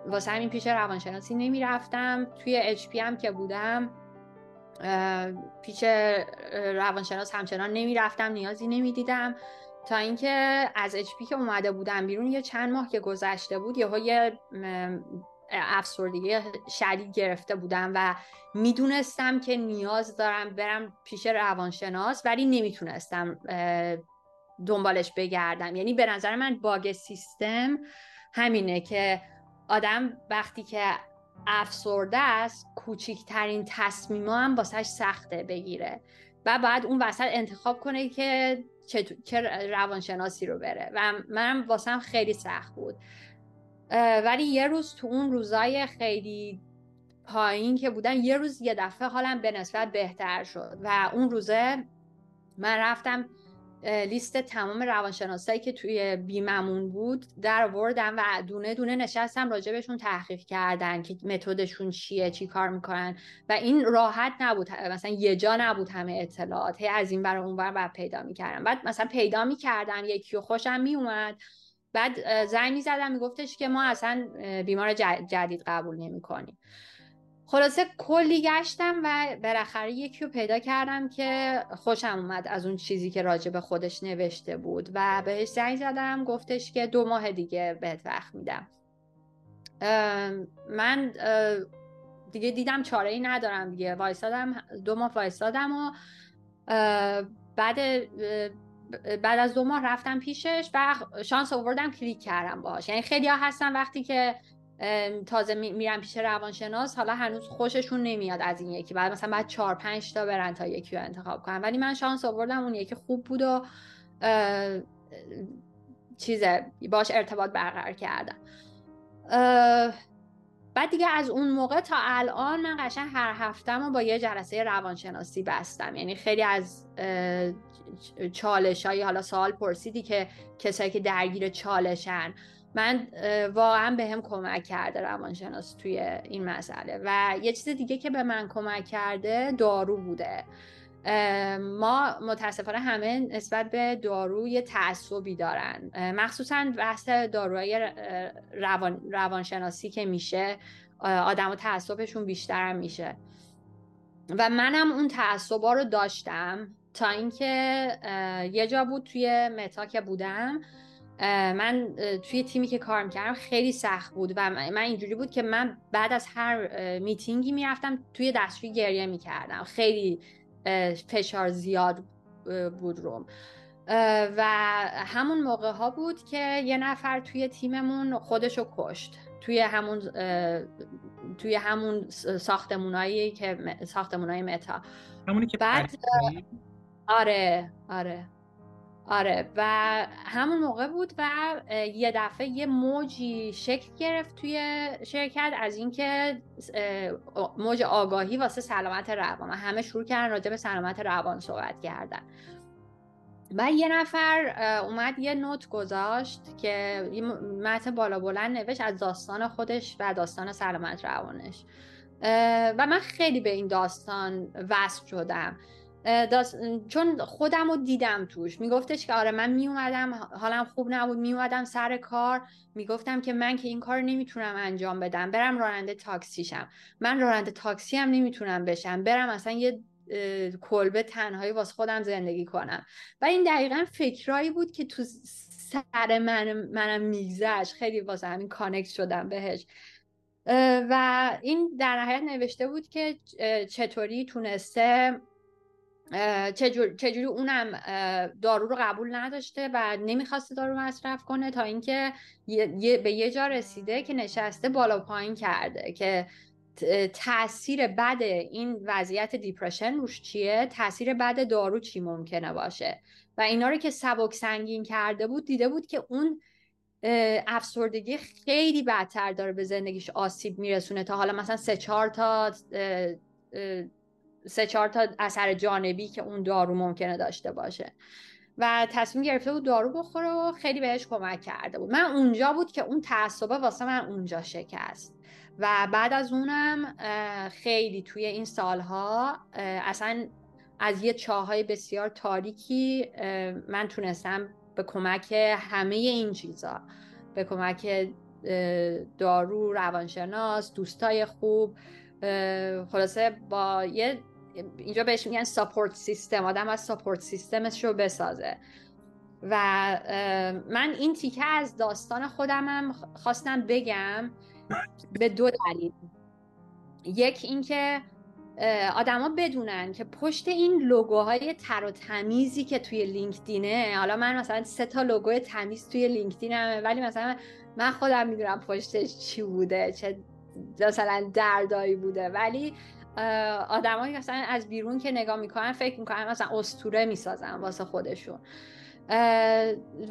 واسه همین پیش روانشناسی نمیرفتم. توی اچ پی هم که بودم پیش روانشناس همچنان نمیرفتم، نیازی نمیدیدم، تا اینکه از اچ پی که اومده بودم بیرون یه چند ماه که گذشته بود یهو یه افسردگی شدید گرفته بودم و میدونستم که نیاز دارم برم پیش روانشناس ولی نمیتونستم دنبالش بگردم. یعنی به نظر من باگ سیستم همینه که آدم وقتی که افسرده است کوچکترین تصمیما هم واسش سخته بگیره و بعد اون وسط انتخاب کنه که چه روانشناسی رو بره و منم واسم خیلی سخت بود. ولی یه روز تو اون روزای خیلی پایین که بودم یه روز یه دفعه حالم به نسبت بهتر شد و اون روزه من رفتم لیست تمام روانشناسایی که توی بیممون بود در آوردم و دونه دونه نشستم راجبشون تحقیق کردن که متدشون چیه، چی کار میکنن و این راحت نبود، مثلا یه جا نبود همه اطلاعات، هی از این ور اون ور بعد پیدا میکردم. بعد مثلا پیدا میکردم یکی و خوشم میومد، بعد زنگ میزدم میگفتش که ما اصلا بیمار جدید قبول نمیکنیم. خلاصه کلی گشتم و بالاخره یکی رو پیدا کردم که خوشم اومد از اون چیزی که راجع به خودش نوشته بود و بهش زنگ زدم، گفتش که دو ماه دیگه بهت وقت میدم. من دیگه دیدم چاره‌ای ندارم دیگه، وایسادم دو ماه وایسادم و بعد بعد از دو ماه رفتم پیشش و شانس آوردم کلیک کردم باهاش. یعنی خیلی‌ها هستن وقتی که تازه میرن پیش روانشناس حالا هنوز خوششون نمیاد از این یکی، بعد مثلا بعد چهار پنج تا برن تا یکی رو انتخاب کنن، ولی من شانس آوردم اون یکی خوب بود و چیزه باش ارتباط برقرار کردم. بعد دیگه از اون موقع تا الان من قشنگ هر هفته‌مو با یه جلسه روانشناسی بستم. یعنی خیلی از چالشایی، حالا سوال پرسیدی که کسایی که درگیر چالشن، من واقعا به هم کمک کرده روانشناس توی این مسئله. و یه چیز دیگه که به من کمک کرده دارو بوده. ما متاسفانه همه نسبت به دارو یه تعصبی دارن، مخصوصا بحث داروهای روان، روانشناسی که میشه آدم و تعصبشون بیشتر میشه و منم اون تعصبا رو داشتم تا اینکه یه جا بود توی متا که بودم، من توی تیمی که کار میکردم خیلی سخت بود و من اینجوری بود که من بعد از هر میتینگی میرفتم توی دستشویی گریه میکردم، خیلی فشار زیاد بود روم. و همون موقع ها بود که یه نفر توی تیممون خودشو کشت توی همون توی همون ساختمونایی که ساختمونای متا، همونی که بعد آره آره آره و همون موقع بود و یه دفعه یه موجی شکل گرفت توی شرکت از اینکه موج آگاهی واسه سلامت روان، همه شروع کردن راجع به سلامت روان صحبت کردن بعد یه نفر اومد یه نوت گذاشت که یه متن بالا بلند نوشت از داستان خودش و داستان سلامت روانش و من خیلی به این داستان وصل شدم، داست... چون خودم رو دیدم توش. میگفتش که آره من میومدم حالم خوب نبود، میومدم سر کار میگفتم که من که این کار نمیتونم انجام بدم، برم راننده تاکسیشم، من راننده تاکسی هم نمیتونم بشم، برم اصلا یه کلبه تنهایی واسه خودم زندگی کنم. و این دقیقا فکرایی بود که تو سر من منم میگذشت، خیلی واسه همین کانکت شدم بهش. و این در نهایت نوشته بود که چطوری تونسته، چجور، چجوری اونم دارو رو قبول نداشته و نمیخواسته دارو مصرف کنه تا اینکه به یه جا رسیده که نشسته بالا پایین کرده که تأثیر بد این وضعیت دیپرشن روش چیه، تأثیر بد دارو چی ممکنه باشه. و اینا رو که سبک سنگین کرده بود دیده بود که اون افسردگی خیلی بدتر داره به زندگیش آسیب میرسونه تا حالا مثلا سه چهار تا سه چهار تا اثر جانبی که اون دارو ممکنه داشته باشه. و تصمیم گرفته بود دارو بخوره و خیلی بهش کمک کرده بود. من اونجا بود که اون تعصبه واسه من اونجا شکست و بعد از اونم خیلی توی این سالها اصلا از یه چاهای بسیار تاریکی من تونستم به کمک همه این چیزا، به کمک دارو، روانشناس، دوستای خوب، خلاصه با یه اینجا بهش میگن ساپورت سیستم، آدم از ساپورت سیستمش رو بسازه. و من این تیکه از داستان خودمم خواستم بگم به دو دلیل. یک اینکه آدما بدونن که پشت این لوگوهای تر و تمیزی که توی لینکدینه، حالا من مثلا سه تا لوگو تمیز توی لینکدینمه ولی مثلا من خودم میدونم پشتش چی بوده، چه مثلا دردایی بوده، ولی آدمایی مثلا از بیرون که نگاه میکنن فکر میکنن مثلا اسطوره میسازن واسه خودشون.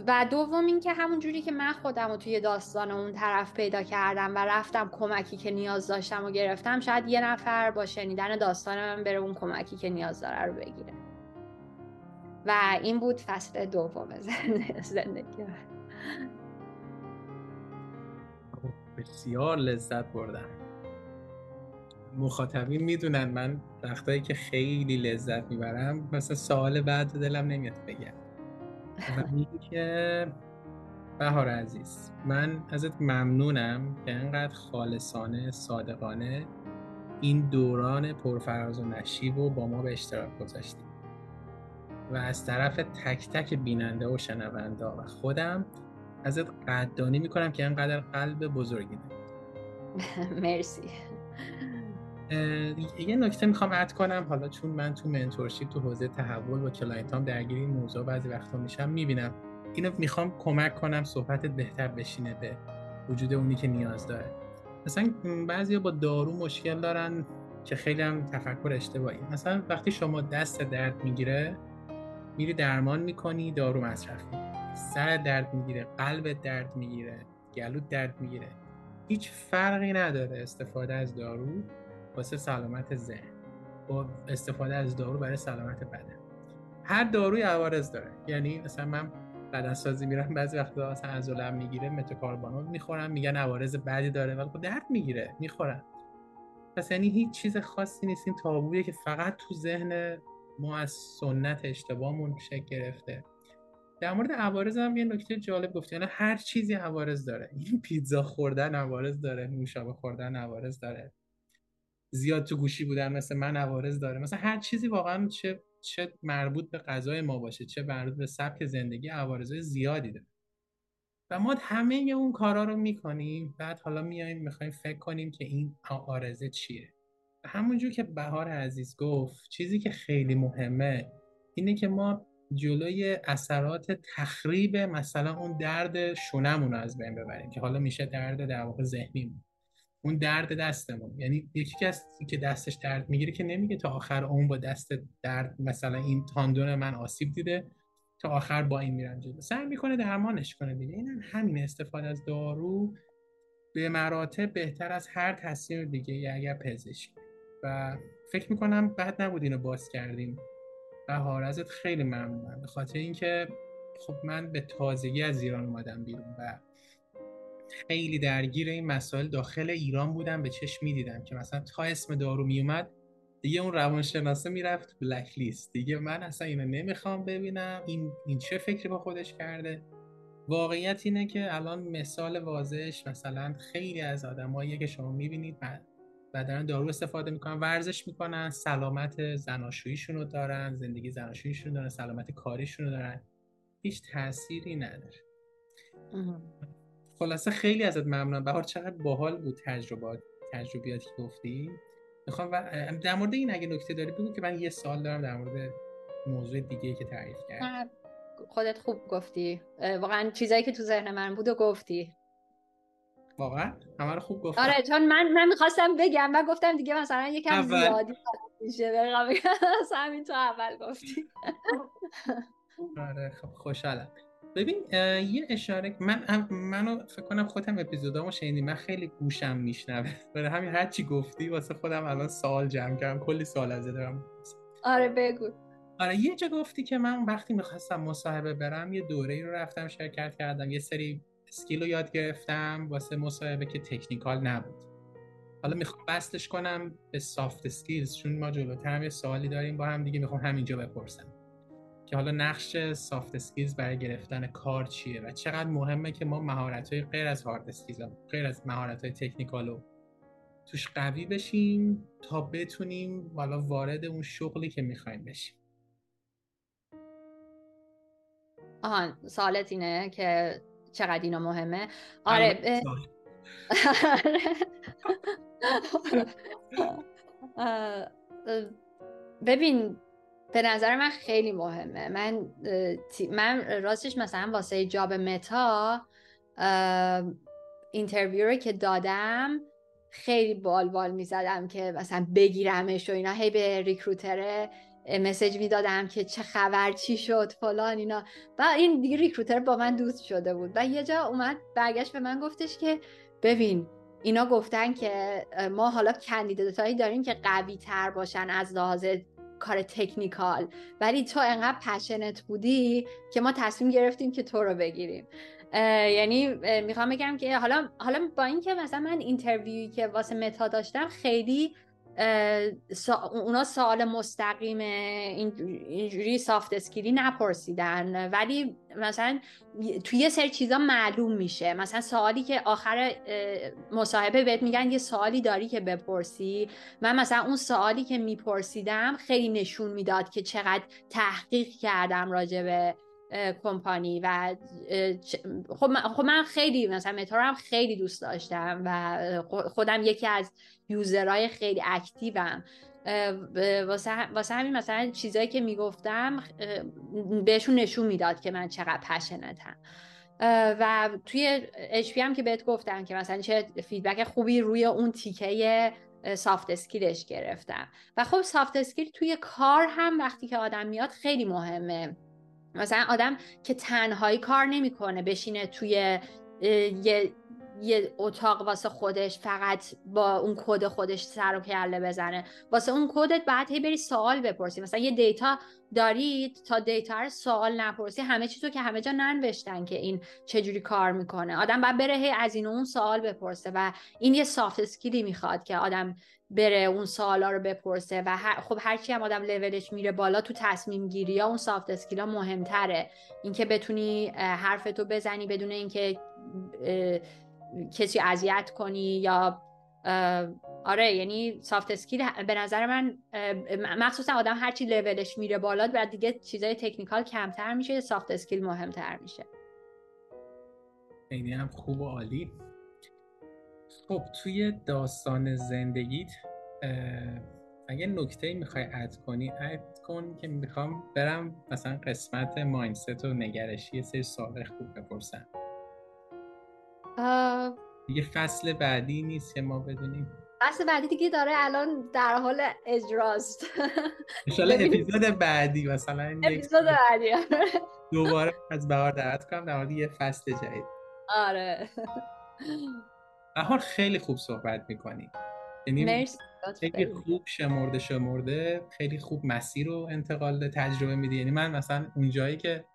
و دوم این که همون جوری که من خودم رو توی داستان اون طرف پیدا کردم و رفتم کمکی که نیاز داشتم و گرفتم، شاید یه نفر با شنیدن داستان من بره اون کمکی که نیاز داره رو بگیره. و این بود فصل دوم زندگی من. بسیار لذت بردم. مخاطبین میدونن من وقتایی که خیلی لذت میبرم مثلا سوال بعد دلم نمیاد بگم. و اینکه بهار عزیز، من ازت ممنونم که انقدر خالصانه، صادقانه این دوران پرفراز و نشیب رو با ما به اشتراک گذاشتی و از طرف تک تک بیننده و شنونده و خودم ازت قدردانی میکنم که انقدر قلب بزرگی داری. مرسی. یه نکته میخوام اد کنم، حالا چون من تو منتورشیپ تو حوزه تحول با کلاینتام درگیری این موضوع بعضی وقتا میشم، میبینم اینو میخوام کمک کنم صحبتت بهتر بشینه به وجود اونی که نیاز داره. مثلا بعضیا با دارو مشکل دارن که خیلی هم تفکر اشتباهی. مثلا وقتی شما دست درد میگیره میری درمان میکنی، دارو مصرف میکنی، سر درد میگیره، قلبت درد میگیره، گلوت درد میگیره، هیچ فرقی نداره استفاده از دارو واسه سلامت ذهن با استفاده از دارو برای سلامت بدن. هر داروی عوارض داره، یعنی مثلا من بدنسازی میرم بعضی وقتا مثلا عضلم میگیره متوکاربانول میخورم میگن عوارض بدی داره ولی خب درد میگیره میخورم. پس یعنی هیچ چیز خاصی نیست، این تابویی که فقط تو ذهن ما از سنت اشتباهمون شکل گرفته. در مورد عوارض هم یه نکته جالب گفتی، یعنی هر چیزی عوارض داره، این پیتزا خوردن عوارض داره، نوشابه خوردن عوارض داره، زیاد تو گوشی بودن مثل من عوارض داره. مثلا هر چیزی واقعا چه چه مربوط به غذای ما باشه چه مربوط به سبک زندگی عوارضای زیادی داره و ما همه اون کارا رو میکنیم. بعد حالا میایم میخوایم فکر کنیم که این عوارضه چیه. همونجور که بهار عزیز گفت، چیزی که خیلی مهمه اینه که ما جلوی اثرات تخریب مثلا اون درد شونمون رو از بین ببریم که حالا میشه درد در واقع ذهنیمون، اون درد دستمون. یعنی یکی کسی که دستش درد میگیره که نمیگه تا آخر اون با دست درد مثلا این تاندون من آسیب دیده تا آخر با این میرم جلو، سعی میکنه درمانش کنه دیگه. اینم همین، استفاده از دارو به مراتب بهتر از هر تصمیم دیگه اگر پزشکی. و فکر میکنم بد نبود اینو باز کردیم بهار ازت خیلی ممنونم، به خاطر اینکه خب من به تازگی از ایران اومدم بیرون و خیلی درگیر این مسائل داخل ایران بودم، به چشم می‌دیدم که مثلا تا اسم دارو میومد دیگه اون روانشناسه میرفت بلک لیست، دیگه من اصلا اینو نمیخوام ببینم، این این چه فکری با خودش کرده. واقعیت اینه که الان مثال واضحش مثلا خیلی از آدمایی که شما میبینید و دارن دارو استفاده میکنن، ورزش میکنن، سلامت زناشوییشون رو دارن، زندگی زناشوییشون رو دارن، سلامت کاریشون رو دارن، هیچ تأثیری نداره. خلاصه خیلی ازت ممنونم بهار، چقدر باحال بود تجربات تجربیاتی که گفتی. میخوام در مورد این اگه نکته داری بگو که من یه سوال دارم در مورد موضوع دیگه‌ای که تعریف کردی. خودت خوب گفتی، واقعا چیزایی که تو ذهن من بود و گفتی، واقعا همه رو خوب گفتم. آره چون من من می‌خواستم بگم و گفتم دیگه مثلا یکم اول... زیادی میشه بگم همین تو اول گفتی. آره خب خوشحالم. ببین یه اشاره من منو فکر کنم خودم اپیزودامو شنیدی، من خیلی گوشم میشنوه، برای همین هر چی گفتی واسه خودم الان سوال جمع کردم، کلی سوال ازت دارم. آره بگو. آره یه جا گفتی که من وقتی میخواستم مصاحبه برم یه دوره‌ای رو رفتم شرکت کردم، یه سری اسکیل رو یاد گرفتم واسه مصاحبه که تکنیکال نبود. حالا میخوام بستش کنم به سافت اسکیلز، چون ما جلوتر هم یه سوالی داریم با هم دیگه، میخوام همینجا بپرسم که حالا نقش سافت اسکیلز برای گرفتن کار چیه و چقدر مهمه که ما مهارت‌های غیر از هارد اسکیلزا، غیر از مهارت‌های تکنیکالو توش قوی بشیم تا بتونیم والا وارد اون شغلی که می‌خوایم بشیم. آها سوالت اینه که چقدر اینا مهمه. آره ببین به نظر من خیلی مهمه. من من راستش مثلا واسه جاب متا اینترویو رو که دادم خیلی بال بال میزدم که مثلا بگیرمش و اینا، هی به ریکروتر مسیج میدادم که چه خبر چی شد فلان اینا، و این دیگه ریکروتر با من دوست شده بود و یه جا اومد برگشت به من گفتش که ببین اینا گفتن که ما حالا کندیداتایی داریم که قوی تر باشن از لحاظ کار تکنیکال، ولی تو انقدر پشنت بودی که ما تصمیم گرفتیم که تو رو بگیریم. یعنی میخوام بگم که حالا حالا با این که مثلا من اینترویویی که واسه متا داشتم خیلی سا... اونا سوال مستقیم اینجوری سافت اسکیلی نپرسیدن، ولی مثلا توی یه سری چیزا معلوم میشه، مثلا سوالی که آخر مصاحبه بهت میگن یه سوالی داری که بپرسی، من مثلا اون سوالی که میپرسیدم خیلی نشون میداد که چقدر تحقیق کردم راجع به کمپانی و خب من, خب من خیلی مثلا متارم خیلی دوست داشتم و خودم یکی از یوزرهای خیلی اکتیوم، واسه, واسه همین مثلا چیزایی که میگفتم بهشون نشون میداد که من چقدر پشنتم. و توی اچ پی هم که بهت گفتم که مثلا چه فیدبک خوبی روی اون تیکه سافت اسکیلش گرفتم و خب سافت اسکیل توی کار هم وقتی که آدم میاد خیلی مهمه. مثلا آدم که تنهایی کار نمی کنه بشینه توی یه, یه اتاق واسه خودش فقط با اون کد خودش سر و کله بزنه، واسه اون کدت بعد هی بری سوال بپرسی، مثلا یه دیتا داری تا دیتا رو سوال نپرسی، همه چیزو که همه جا ننوشتن که این چجوری کار میکنه، آدم باید بره هی از این اون سوال بپرسه و این یه سافت اسکیلی میخواد که آدم بره اون سوالا رو بپرسه و هر... خب هرچی هم آدم لولش میره بالا تو تصمیم گیری ها اون سافت اسکیلا مهمتره، اینکه بتونی حرفتو بزنی بدون اینکه اه... کسی اذیت کنی یا اه... آره یعنی سافت اسکیل به نظر من اه... مخصوصا آدم هرچی لولش میره بالا بعد دیگه چیزای تکنیکال کمتر میشه، سافت اسکیل مهمتر میشه. خیلی هم خوب و عالی. خب توی داستان زندگیت اگه نکته‌ای میخوای اد کنی اد کن، که میخوام برم مثلا قسمت مایندست و نگرشی یه سری سوال خوب بپرسم. آه... دیگه فصل بعدی نیست که ما بدونیم، فصل بعدی دیگه داره الان در حال اجراست. انشالله اپیزود بعدی مثلا اپیزود بعدی دوباره از بهار دعوت کنم در مورد یه فصل جدید. آره بهار خیلی خوب صحبت میکنی، یعنی خیلی خوب شمرده شمرده خیلی خوب مسیر رو انتقال تجربه میدی. یعنی من مثلا اونجایی که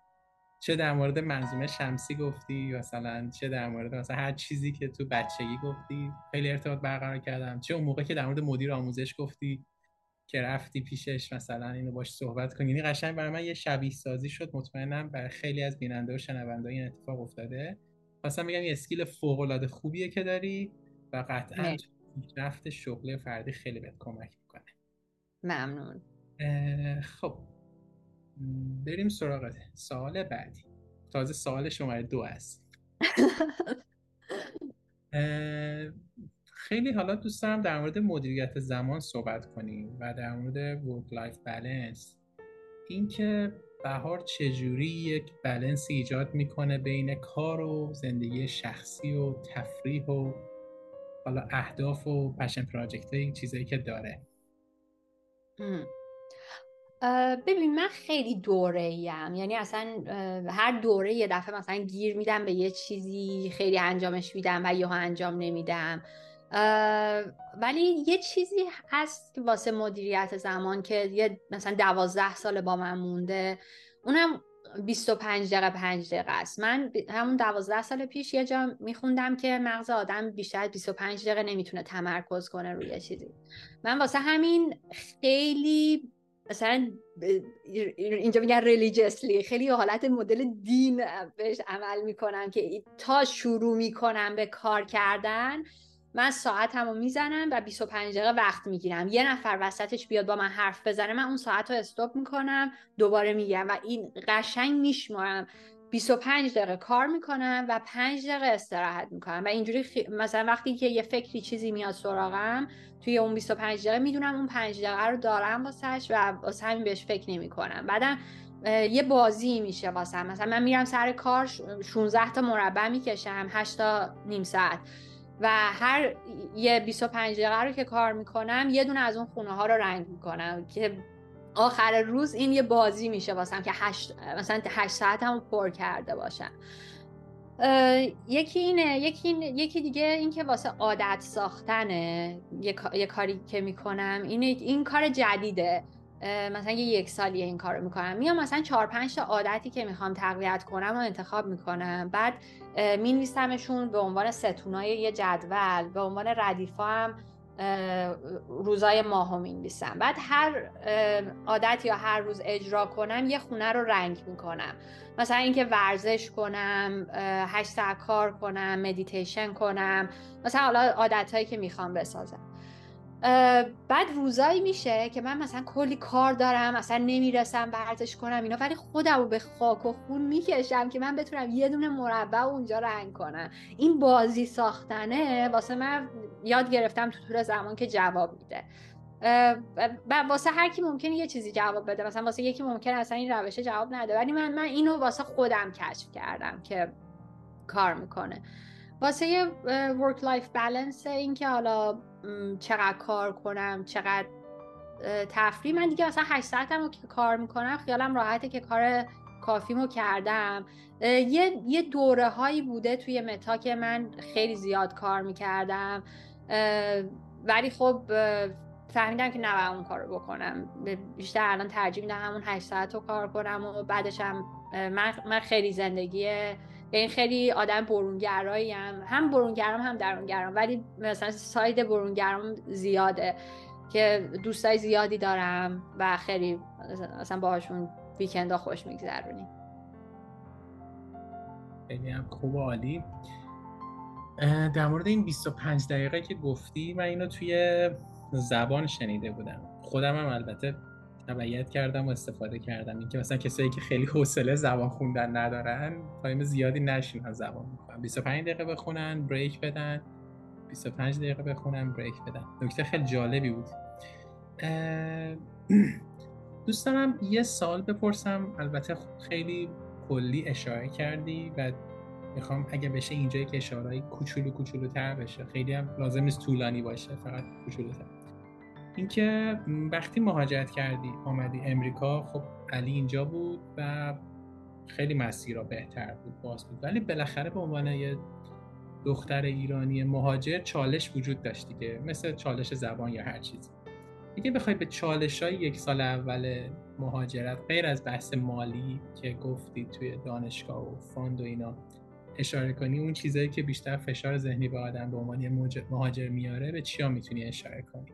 چه در مورد منظومه شمسی گفتی، مثلا چه در مورد مثلا هر چیزی که تو بچگی گفتی خیلی ارتباط برقرار کردم، چه اون موقع که در مورد مدیر آموزش گفتی که رفتی پیشش مثلا اینو باش صحبت کنی. یعنی قشنگ برای من یه شبیه سازی شد، مطمئنم برای خیلی از بیننده و شنونده این اتفاق افتاده. مثلا میگم یه اسکیل فوق العاده خوبیه که داری و قطعاً رفت شغل فردی خیلی بهت کمک میکنه. ممنون. خب بریم سراغ سوال بعدی. تازه سوال شماره دو است. خیلی حالا دوست دارم در مورد مدیریت زمان صحبت کنیم و در مورد ورک لایف بالانس، اینکه بهار چجوری یک بالانس ایجاد میکنه بین کار و زندگی شخصی و تفریح و حالا اهداف و پشن پراجکت های این چیزایی که داره. ببین من خیلی دوره‌ایم، یعنی اصلا هر دوره یه دفعه مثلا گیر میدم به یه چیزی، خیلی انجامش میدم و یه ها انجام نمیدم. ولی یه چیزی هست واسه مدیریت زمان که یه مثلا دوازده سال با من مونده، اونم بیست و پنج دقیقه پنج دقیقه است. من همون دوازده سال پیش یه جا میخوندم که مغز آدم بیشتر از بیست و پنج دقیقه نمیتونه تمرکز کنه روی چیزی. من واسه همین خیلی مثلا اینجا میگن ریلیجیسلی، خیلی حالت مدل دین بهش عمل میکنم که تا شروع میکنم به کار کردن من ساعتمو میزنم و بیست و پنج دقیقه وقت میگیرم. یه نفر وسطش بیاد با من حرف بزنه، من اون ساعت رو استاپ میکنم، دوباره میگم و این قشنگ میشمارم. بیست و پنج دقیقه کار میکنم و پنج دقیقه استراحت میکنم و اینجوری خی... مثلا وقتی که یه فکری چیزی میاد سراغم توی اون بیست و پنج دقیقه میدونم اون پنج دقیقه رو دارم واسش و واسه همین بهش فکر نمیکنم. بعدم یه بازی میشه واسه هم. مثلا من میرم سر کار شانزده تا مربع میکشم، هشت تا نیم ساعت و هر یه بیست و پنج دقیقه رو که کار میکنم یه دونه از اون خونه ها رو رنگ میکنم که آخر روز این یه بازی میشه واسم که هشت مثلا هشت ساعتم رو پر کرده باشم. یکی اینه، یکی این، یکی دیگه این که واسه عادت ساختنه. یه, یه کاری که میکنم اینه، این کار جدیده، مثلا یک سالیه این کارو میکنم، میام مثلا چهار پنج تا عادتی که میخوام تقویت کنم و انتخاب میکنم، بعد مینویسمشون به عنوان ستونای یه جدول، به عنوان ردیفا هم روزای ماهو مینویسم. بعد هر عادت یا هر روز اجرا کنم یه خونه رو رنگ میکنم، مثلا اینکه ورزش کنم، هشت ساعت کار کنم، مدیتیشن کنم، مثلا حالا عادتایی که میخوام بسازم. بعد روزایی میشه که من مثلا کلی کار دارم، اصلا نمیرسم ورزش کنم اینا، ولی خودم رو به خاک و خون میکشم که من بتونم یه دونه مربع اونجا رنگ کنم. این بازی ساختنه واسه من یاد گرفتم تو طول زمان که جواب میده. واسه هر کی ممکنه یه چیزی جواب بده، مثلا واسه یکی ممکنه اصلا این روشه جواب نده، ولی من من اینو واسه خودم کشف کردم که کار میکنه. واسه یه ورک لایف بالانس، این که حالا چقدر کار کنم چقدر تفریح، من دیگه مثلا هشت ساعتم رو که کار میکنم خیالم راحته که کار کافیمو کردم. یه یه دوره هایی بوده توی متا که من خیلی زیاد کار میکردم، ولی خب فهمیدم که نباید اون کار رو بکنم، بیشتر الان ترجیح میدم همون هشت ساعت رو کار کنم. و بعدش هم من, من خیلی زندگیه، یعنی خیلی آدم برونگراییم، هم برونگرام هم درونگرام، ولی مثلا ساید برونگرام زیاده که دوستای زیادی دارم و خیلی مثلا باهاشون ویکندها خوش میگذرونیم. خیلی هم خوب، عالی. در مورد این بیست و پنج دقیقه که گفتی، من اینو توی زبان شنیده بودم، خودم هم البته تبعیت کردم و استفاده کردم، اینکه مثلا کسایی که خیلی حوصله زبان خوندن ندارن تایم زیادی نشینن زبان بخونن، بیست و پنج دقیقه بخونن بریک بدن، بیست و پنج دقیقه بخونن بریک بدن. نکته خیلی جالبی بود. دوست دارم یه سوال بپرسم، البته خیلی کلی اشاره کردی و میخوام اگه بشه اینجایی که اشاره‌ای کوچولو کوچولوتر بشه، خیلی هم لازم نیست طولانی باشه، فقط کوچولوتر. اینکه وقتی مهاجرت کردی آمدی امریکا، خب علی اینجا بود و خیلی مسیرها بهتر بود، باز بود، ولی بالاخره به عنوان یه دختر ایرانی مهاجر چالش وجود داشت دیگه، مثل چالش زبان یا هر چیز دیگه. بخوای به چالش‌های یک سال اول مهاجرت غیر از بحث مالی که گفتی توی دانشگاه و فاند و اینا اشاره کنی، اون چیزایی که بیشتر فشار ذهنی به آدم به عنوان مهاجر میاره، به چیا میتونی اشاره کنی؟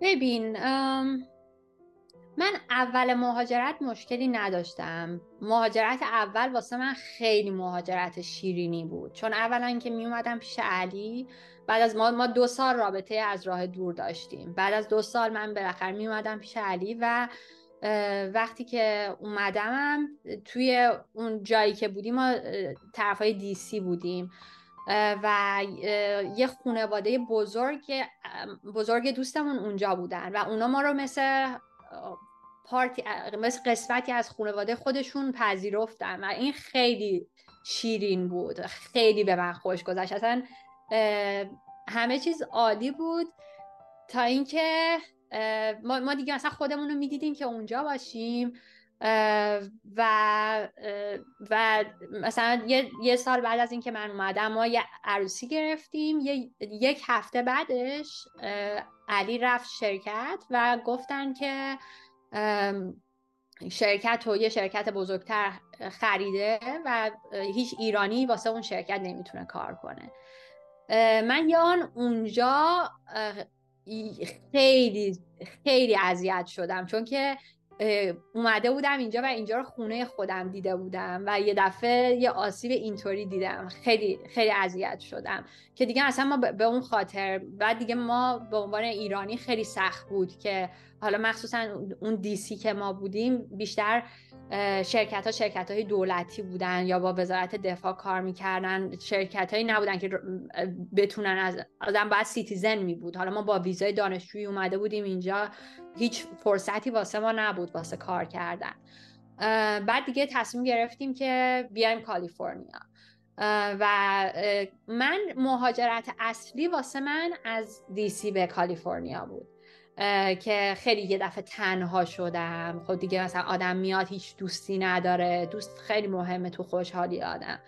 ببین، من اول مهاجرت مشکلی نداشتم. مهاجرت اول واسه من خیلی مهاجرت شیرینی بود، چون اولا که می اومدم پیش علی. بعد از ما ما دو سال رابطه از راه دور داشتیم. بعد از دو سال من بالاخره می اومدم پیش علی و وقتی که اومدمم توی اون جایی که بودیم، ما طرفای دی سی بودیم و یه خانواده بزرگ بزرگ دوستمون اونجا بودن و اونا ما رو مثل پارتی، مثل قسمتی از خانواده خودشون پذیرفتن و این خیلی شیرین بود. خیلی به من خوش گذشت. اصلا همه چیز عالی بود تا اینکه ما ما دیگه اصلا خودمون رو میدیدیم که اونجا باشیم و و مثلا یه, یه سال بعد از اینکه من اومدم ما یه عروسی گرفتیم. یه، یک هفته بعدش علی رفت شرکت و گفتن که شرکت رو یه شرکت بزرگتر خریده و هیچ ایرانی واسه اون شرکت نمیتونه کار کنه. من یان اونجا خیلی خیلی اذیت شدم، چون که اومده بودم اینجا و اینجا رو خونه خودم دیده بودم و یه دفعه یه آسیب اینطوری دیدم. خیلی خیلی اذیت شدم که دیگه اصلا ما به اون خاطر بعد دیگه ما به عنوان ایرانی خیلی سخت بود که حالا مخصوصا اون دیسی که ما بودیم بیشتر شرکت ها شرکت های دولتی بودن یا با وزارت دفاع کار میکردن. شرکت هایی نبودن که بتونن از آدم باید سیتیزن می بود. حالا ما با ویزای دانشجویی اومده بودیم اینجا، هیچ فرصتی واسه ما نبود واسه کار کردن. بعد دیگه تصمیم گرفتیم که بیایم کالیفرنیا و من مهاجرت اصلی واسه من از دیسی به کالیفرنیا بود که خیلی یه دفعه تنها شدم. خب دیگه مثلا آدم میاد هیچ دوستی نداره. دوست خیلی مهمه تو خوشحالی آدم.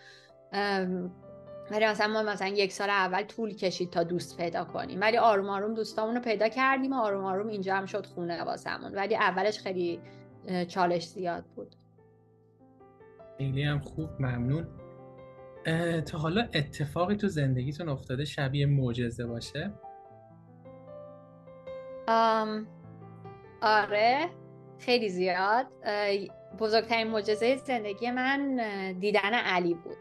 ولی مثلا ما مثلا یک سال اول طول کشید تا دوست پیدا کنیم، ولی آروم آروم دوستامون رو پیدا کردیم و آروم آروم اینجا هم شد خونه واسمون، ولی اولش خیلی چالش زیاد بود. خیلی هم خوب، ممنون. تا حالا اتفاقی تو زندگیتون افتاده شبیه معجزه باشه؟ آم، آره خیلی زیاد. بزرگترین معجزه زندگی من دیدن علی بود.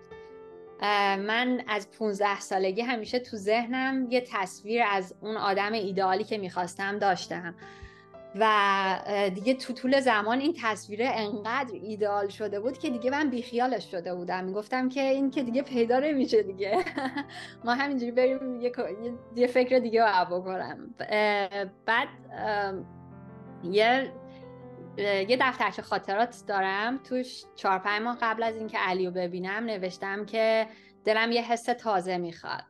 من از پونزده سالگی همیشه تو ذهنم یه تصویر از اون آدم ایدئالی که میخواستم داشتم و دیگه تو طول زمان این تصویر انقدر ایدئال شده بود که دیگه من بیخیالش شده بودم. میگفتم که این که دیگه پیدا نمیشه دیگه ما همینجوری بریم یه, یه فکر دیگه رو بکنم. بعد یه یه دفترچه خاطرات دارم، توش چهار پنج ماه قبل از اینکه علی رو ببینم نوشتم که دلم یه حس تازه میخواد.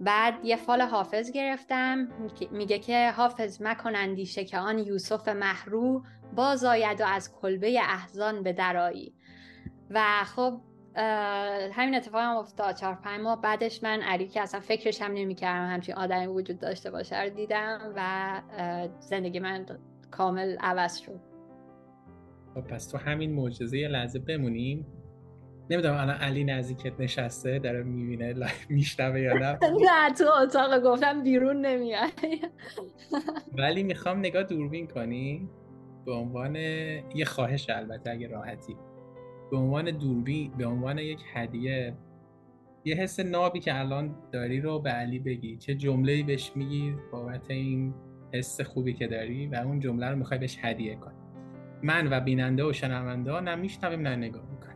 بعد یه فال حافظ گرفتم، میگه که حافظ مکن اندیشه که آن یوسف محروم باز آید و از کلبه احزان به درایی. و خب همین اتفاق هم افتاد. چهار پنج ماه بعدش من علی که اصلا فکرش هم نمیکردم همچین آدمی وجود داشته باشه رو دیدم و زندگی من کامل عوض شد. پس تو همین معجزه یه لحظه بمونیم. نمیدونم الان علی نزدیکت نشسته داره میبینه میشنوه یا نه. نه تو اتاق گفتم بیرون نمیای. ولی میخوام نگاه دوربین کنی به عنوان یه خواهش، البته اگه راحتی، به عنوان دوربین، به عنوان یک هدیه، یه حس نابی که الان داری رو به علی بگی. چه جمله‌ای بهش میگی بابت این حس خوبی که داری و اون جمله رو میخوای بهش هدیه کنی. من و بیننده و شنونده ها نه میشنویم نه نگاه میکنیم.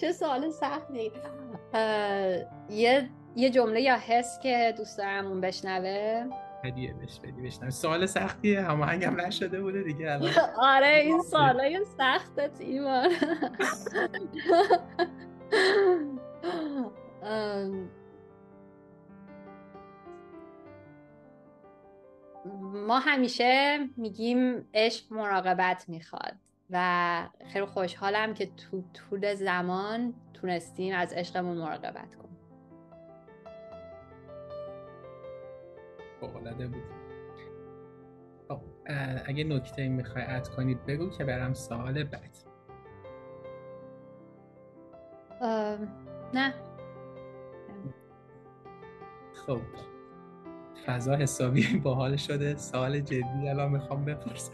چه سوال سختی. یه یه جمله یا حس که دوست دارم اون بشنوه هدیه بش بدی بشنوه. سوال سختیه، هماهنگم نشده بوده دیگه. آره این سوالای سختت ایمان. ما همیشه میگیم عشق مراقبت میخواد و خیلی خوشحالم که تو طول زمان تونستیم از عشقمون مراقبت کنیم. فوق‌العاده بود. خب اگه نکته میخوای اد کنید بگو که برم سوال بعد. نه. خب فضا حسابی باحال شده. سوال جدی الان میخوام بپرسم.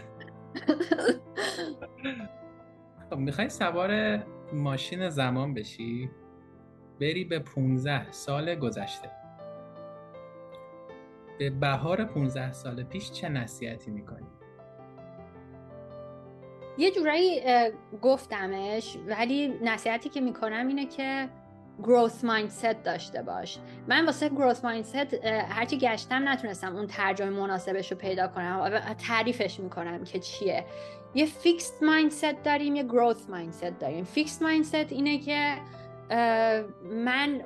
خب میخوای سوار ماشین زمان بشی بری به پونزده سال گذشته. به بهار پونزده سال پیش چه نصیحتی میکنی؟ یه جورایی گفتمش ولی نصیحتی که میکنم اینه که growth mindset داشته باش. من واسه growth mindset هرچی گشتم نتونستم اون ترجمه مناسبش رو پیدا کنم. تعریفش میکنم که چیه. یه fixed mindset داریم، یه growth mindset داریم. fixed mindset اینه که من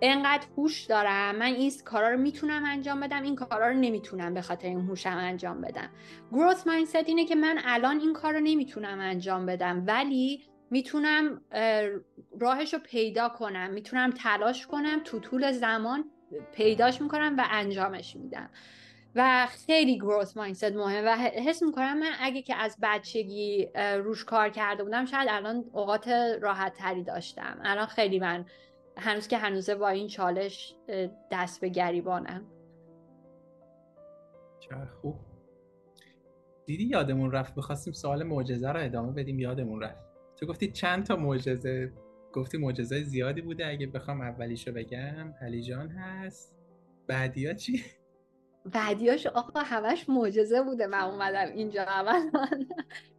اینقدر هوش دارم، من این کارا رو میتونم انجام بدم، این کارا رو نمیتونم به خاطر این هوشم انجام بدم. growth mindset اینه که من الان این کار رو نمیتونم انجام بدم ولی میتونم راهش رو پیدا کنم، میتونم تلاش کنم، تو طول زمان پیداش میکنم و انجامش میدم. و خیلی growth mindset مهمه و حس میکنم من اگه که از بچگی روش کار کرده بودم شاید الان اوقات راحت تری داشتم. الان خیلی من هنوز که هنوزه با این چالش دست به گریبانم. چه خوب. دیدی یادمون رفت بخواستیم سوال معجزه رو ادامه بدیم یادمون رفت. تو گفتی چند تا معجزه، گفتی معجزه زیادی بوده. اگه بخوام اولیشو بگم علی جان هست، بعدیا چی؟ بعدیاش آقا همش معجزه بوده. من اومدم اینجا اول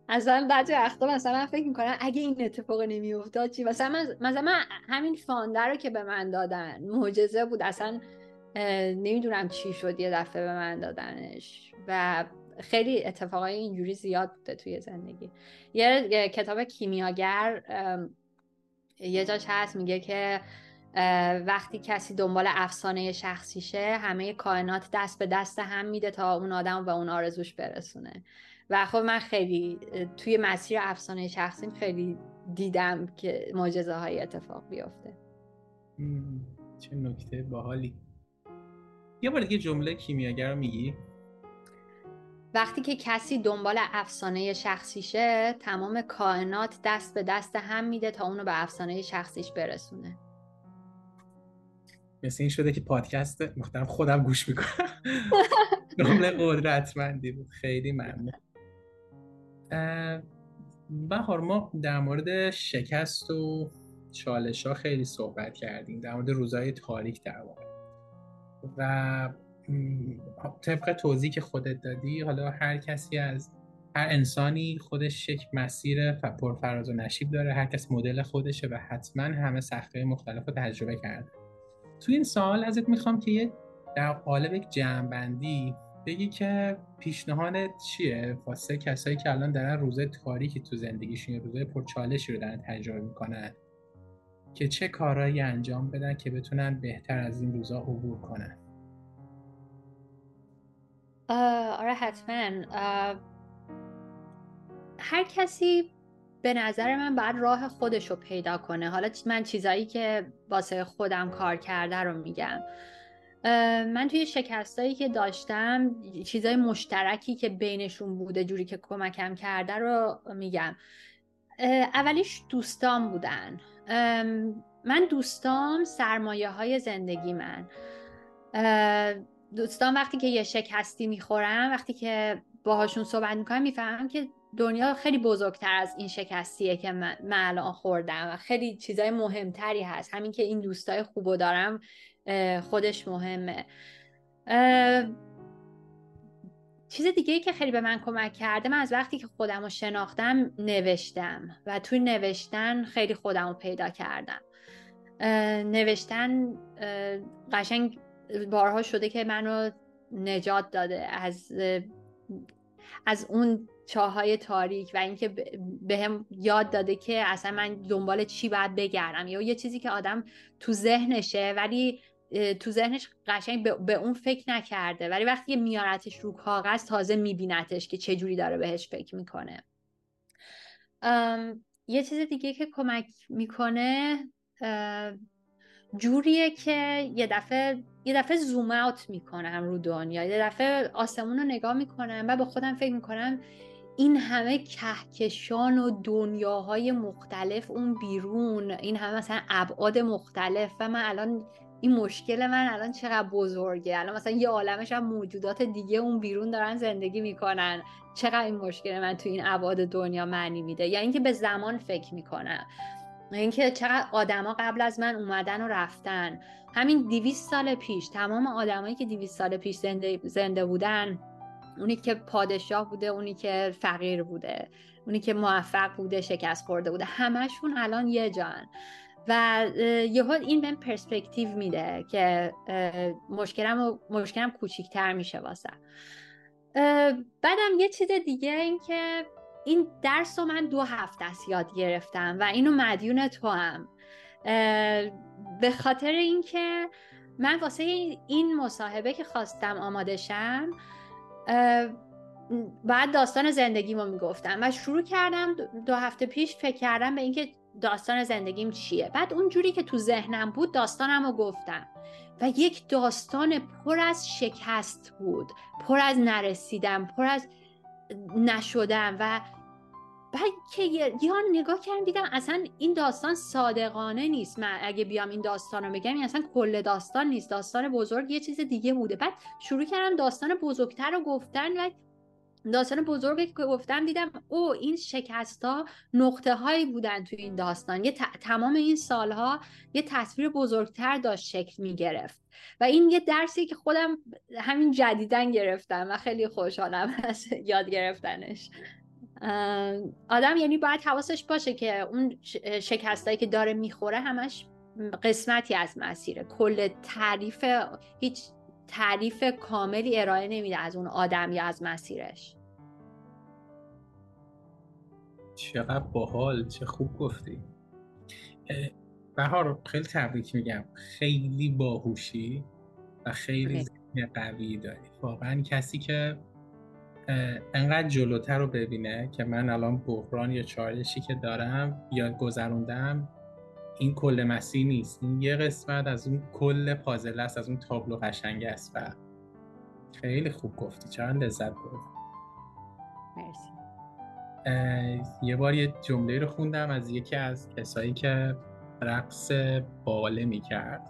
اصلا بعضی وقتا مثلا فکر میکنم اگه این اتفاق نمی افتاد چی. مثلا من مثلا همین فانده رو که به من دادن معجزه بود، اصلا نمیدونم چی شد یه دفعه به من دادنش. و خیلی اتفاقای اینجوری زیاد بوده توی زندگی. یه, یه کتاب کیمیاگر یه جاش هست میگه که وقتی کسی دنبال افسانه شخصیشه همه کائنات دست به دست هم میده تا اون آدم و اون آرزوش برسونه. و خب من خیلی توی مسیر افسانه شخصیم خیلی دیدم که معجزه های اتفاق بیفته. چه نکته باحالی. یه بار دیگه جمله کیمیاگر رو میگی؟ وقتی که کسی دنبال افسانه شخصیشه تمام کائنات دست به دست هم میده تا اونو به افسانه شخصیش برسونه. مثل این شده که پادکست مختلف خودم گوش میکنم. جمله قدرتمندی بود. خیلی ممنون. بهار ما در مورد شکست و چالش ها خیلی صحبت کردیم، در مورد روزهای تاریک در واقع. و طبق توضیحی که خودت دادی حالا هر کسی از هر انسانی خودش یک مسیر پرفراز و نشیب داره، هر کس مدل خودشه و حتما همه سختی‌های مختلف رو تجربه کرده. توی این سوال ازت میخوام که در قالب یک جمع‌بندی بگی که پیشنهادت چیه واسه کسایی که الان دارن روزهای تاریکی تو زندگیشون یا روزهای پرچالشی رو دارن تجربه میکنن که چه کارهایی انجام بدن که بتونن بهتر از این روزها عبور کنن. آره حتما. هر کسی به نظر من باید راه خودش رو پیدا کنه. حالا من چیزایی که واسه خودم کار کرده رو میگم. من توی شکستایی که داشتم چیزای مشترکی که بینشون بوده جوری که کمکم کرده رو میگم. اولیش دوستام بودن. من دوستام سرمایه های زندگی من. دوستان وقتی که یه شکستی میخورم وقتی که باهاشون صحبت میکنم میفهمم که دنیا خیلی بزرگتر از این شکستیه که من الان خوردم و خیلی چیزای مهمتری هست. همین که این دوستای خوبو دارم خودش مهمه. چیز دیگه‌ای که خیلی به من کمک کرده، من از وقتی که خودم رو شناختم نوشتم و توی نوشتن خیلی خودم رو پیدا کردم. نوشتن قشنگ بارها شده که منو نجات داده از از اون چاهای تاریک و اینکه بهم یاد داده که اصلا من دنبال چی باید بگردم. یا یه چیزی که آدم تو ذهنشه ولی تو ذهنش قشنگ به اون فکر نکرده ولی وقتی میارتش رو کاغذ تازه میبینتش که چه جوری داره بهش فکر میکنه. یه چیز دیگه که کمک میکنه جوریه که یه دفعه یه دفعه زوم اوت میکنم رو دنیا، یه دفعه آسمون رو نگاه میکنم و با خودم فکر میکنم این همه کهکشان و دنیاهای مختلف اون بیرون، این همه مثلا ابعاد مختلف و من الان این مشکل من الان چقدر بزرگه، الان مثلا یه عالمش هم موجودات دیگه اون بیرون دارن زندگی میکنن، چقدر این مشکل من تو این ابعاد دنیا معنی میده. یا اینکه به زمان فکر میکنم، اینکه چقدر آدما قبل از من اومدن و رفتن. همین دویست سال پیش تمام آدمایی که دویست سال پیش زنده, زنده بودن، اونی که پادشاه بوده، اونی که فقیر بوده، اونی که موفق بوده، شکست خورده بوده، همشون الان یه جان. و یهو این بهم پرسپکتیو میده که مشکلم و مشکلم کوچیک‌تر میشه واسه. بعدم یه چیز دیگه این که این درس رو من دو هفته است یاد گرفتم و اینو مدیون تو هم، به خاطر اینکه من واسه این مصاحبه که خواستم آماده شم بعد داستان زندگیمو میگفتم و شروع کردم دو هفته پیش فکر کردم به اینکه داستان زندگیم چیه. بعد اونجوری که تو ذهنم بود داستانمو گفتم و یک داستان پر از شکست بود، پر از نرسیدم، پر از نشدم. و بعد که یه ها نگاه کردم دیدم اصلا این داستان صادقانه نیست، من اگه بیام این داستان رو بگم این اصلا کل داستان نیست، داستان بزرگ یه چیز دیگه بوده. بعد شروع کردم داستان بزرگتر رو گفتن و داستان بزرگی که گفتم دیدم او این شکست‌ها نقطه هایی بودن توی این داستان، یه ت... تمام این سالها یه تصویر بزرگتر داشت شکل می گرفت. و این یه درسی که خودم همین جدیدن گرفتم و خیلی خوشحالم از یاد گرفتنش. آدم یعنی باید حواسش باشه که اون شکستایی که داره میخوره همش قسمتی از مسیره، کل تعریف هیچ تعریف کاملی ارائه نمیده از اون آدم یا از مسیرش. چقدر باحال، چه خوب گفتی بهار، خیلی تبریک میگم، خیلی باهوشی و خیلی ذهن قوی داری. واقعا کسی که انقدر جلوتر رو ببینه که من الان بحران یا چالشی که دارم یا گذروندم این کل مسیر نیست، این یه قسمت از اون کل پازل است، از اون تابلو قشنگ است. و خیلی خوب گفتی، چند لذت بود. مرسی. یه بار یه جمله رو خوندم از یکی از کسایی که رقص باله میکرد،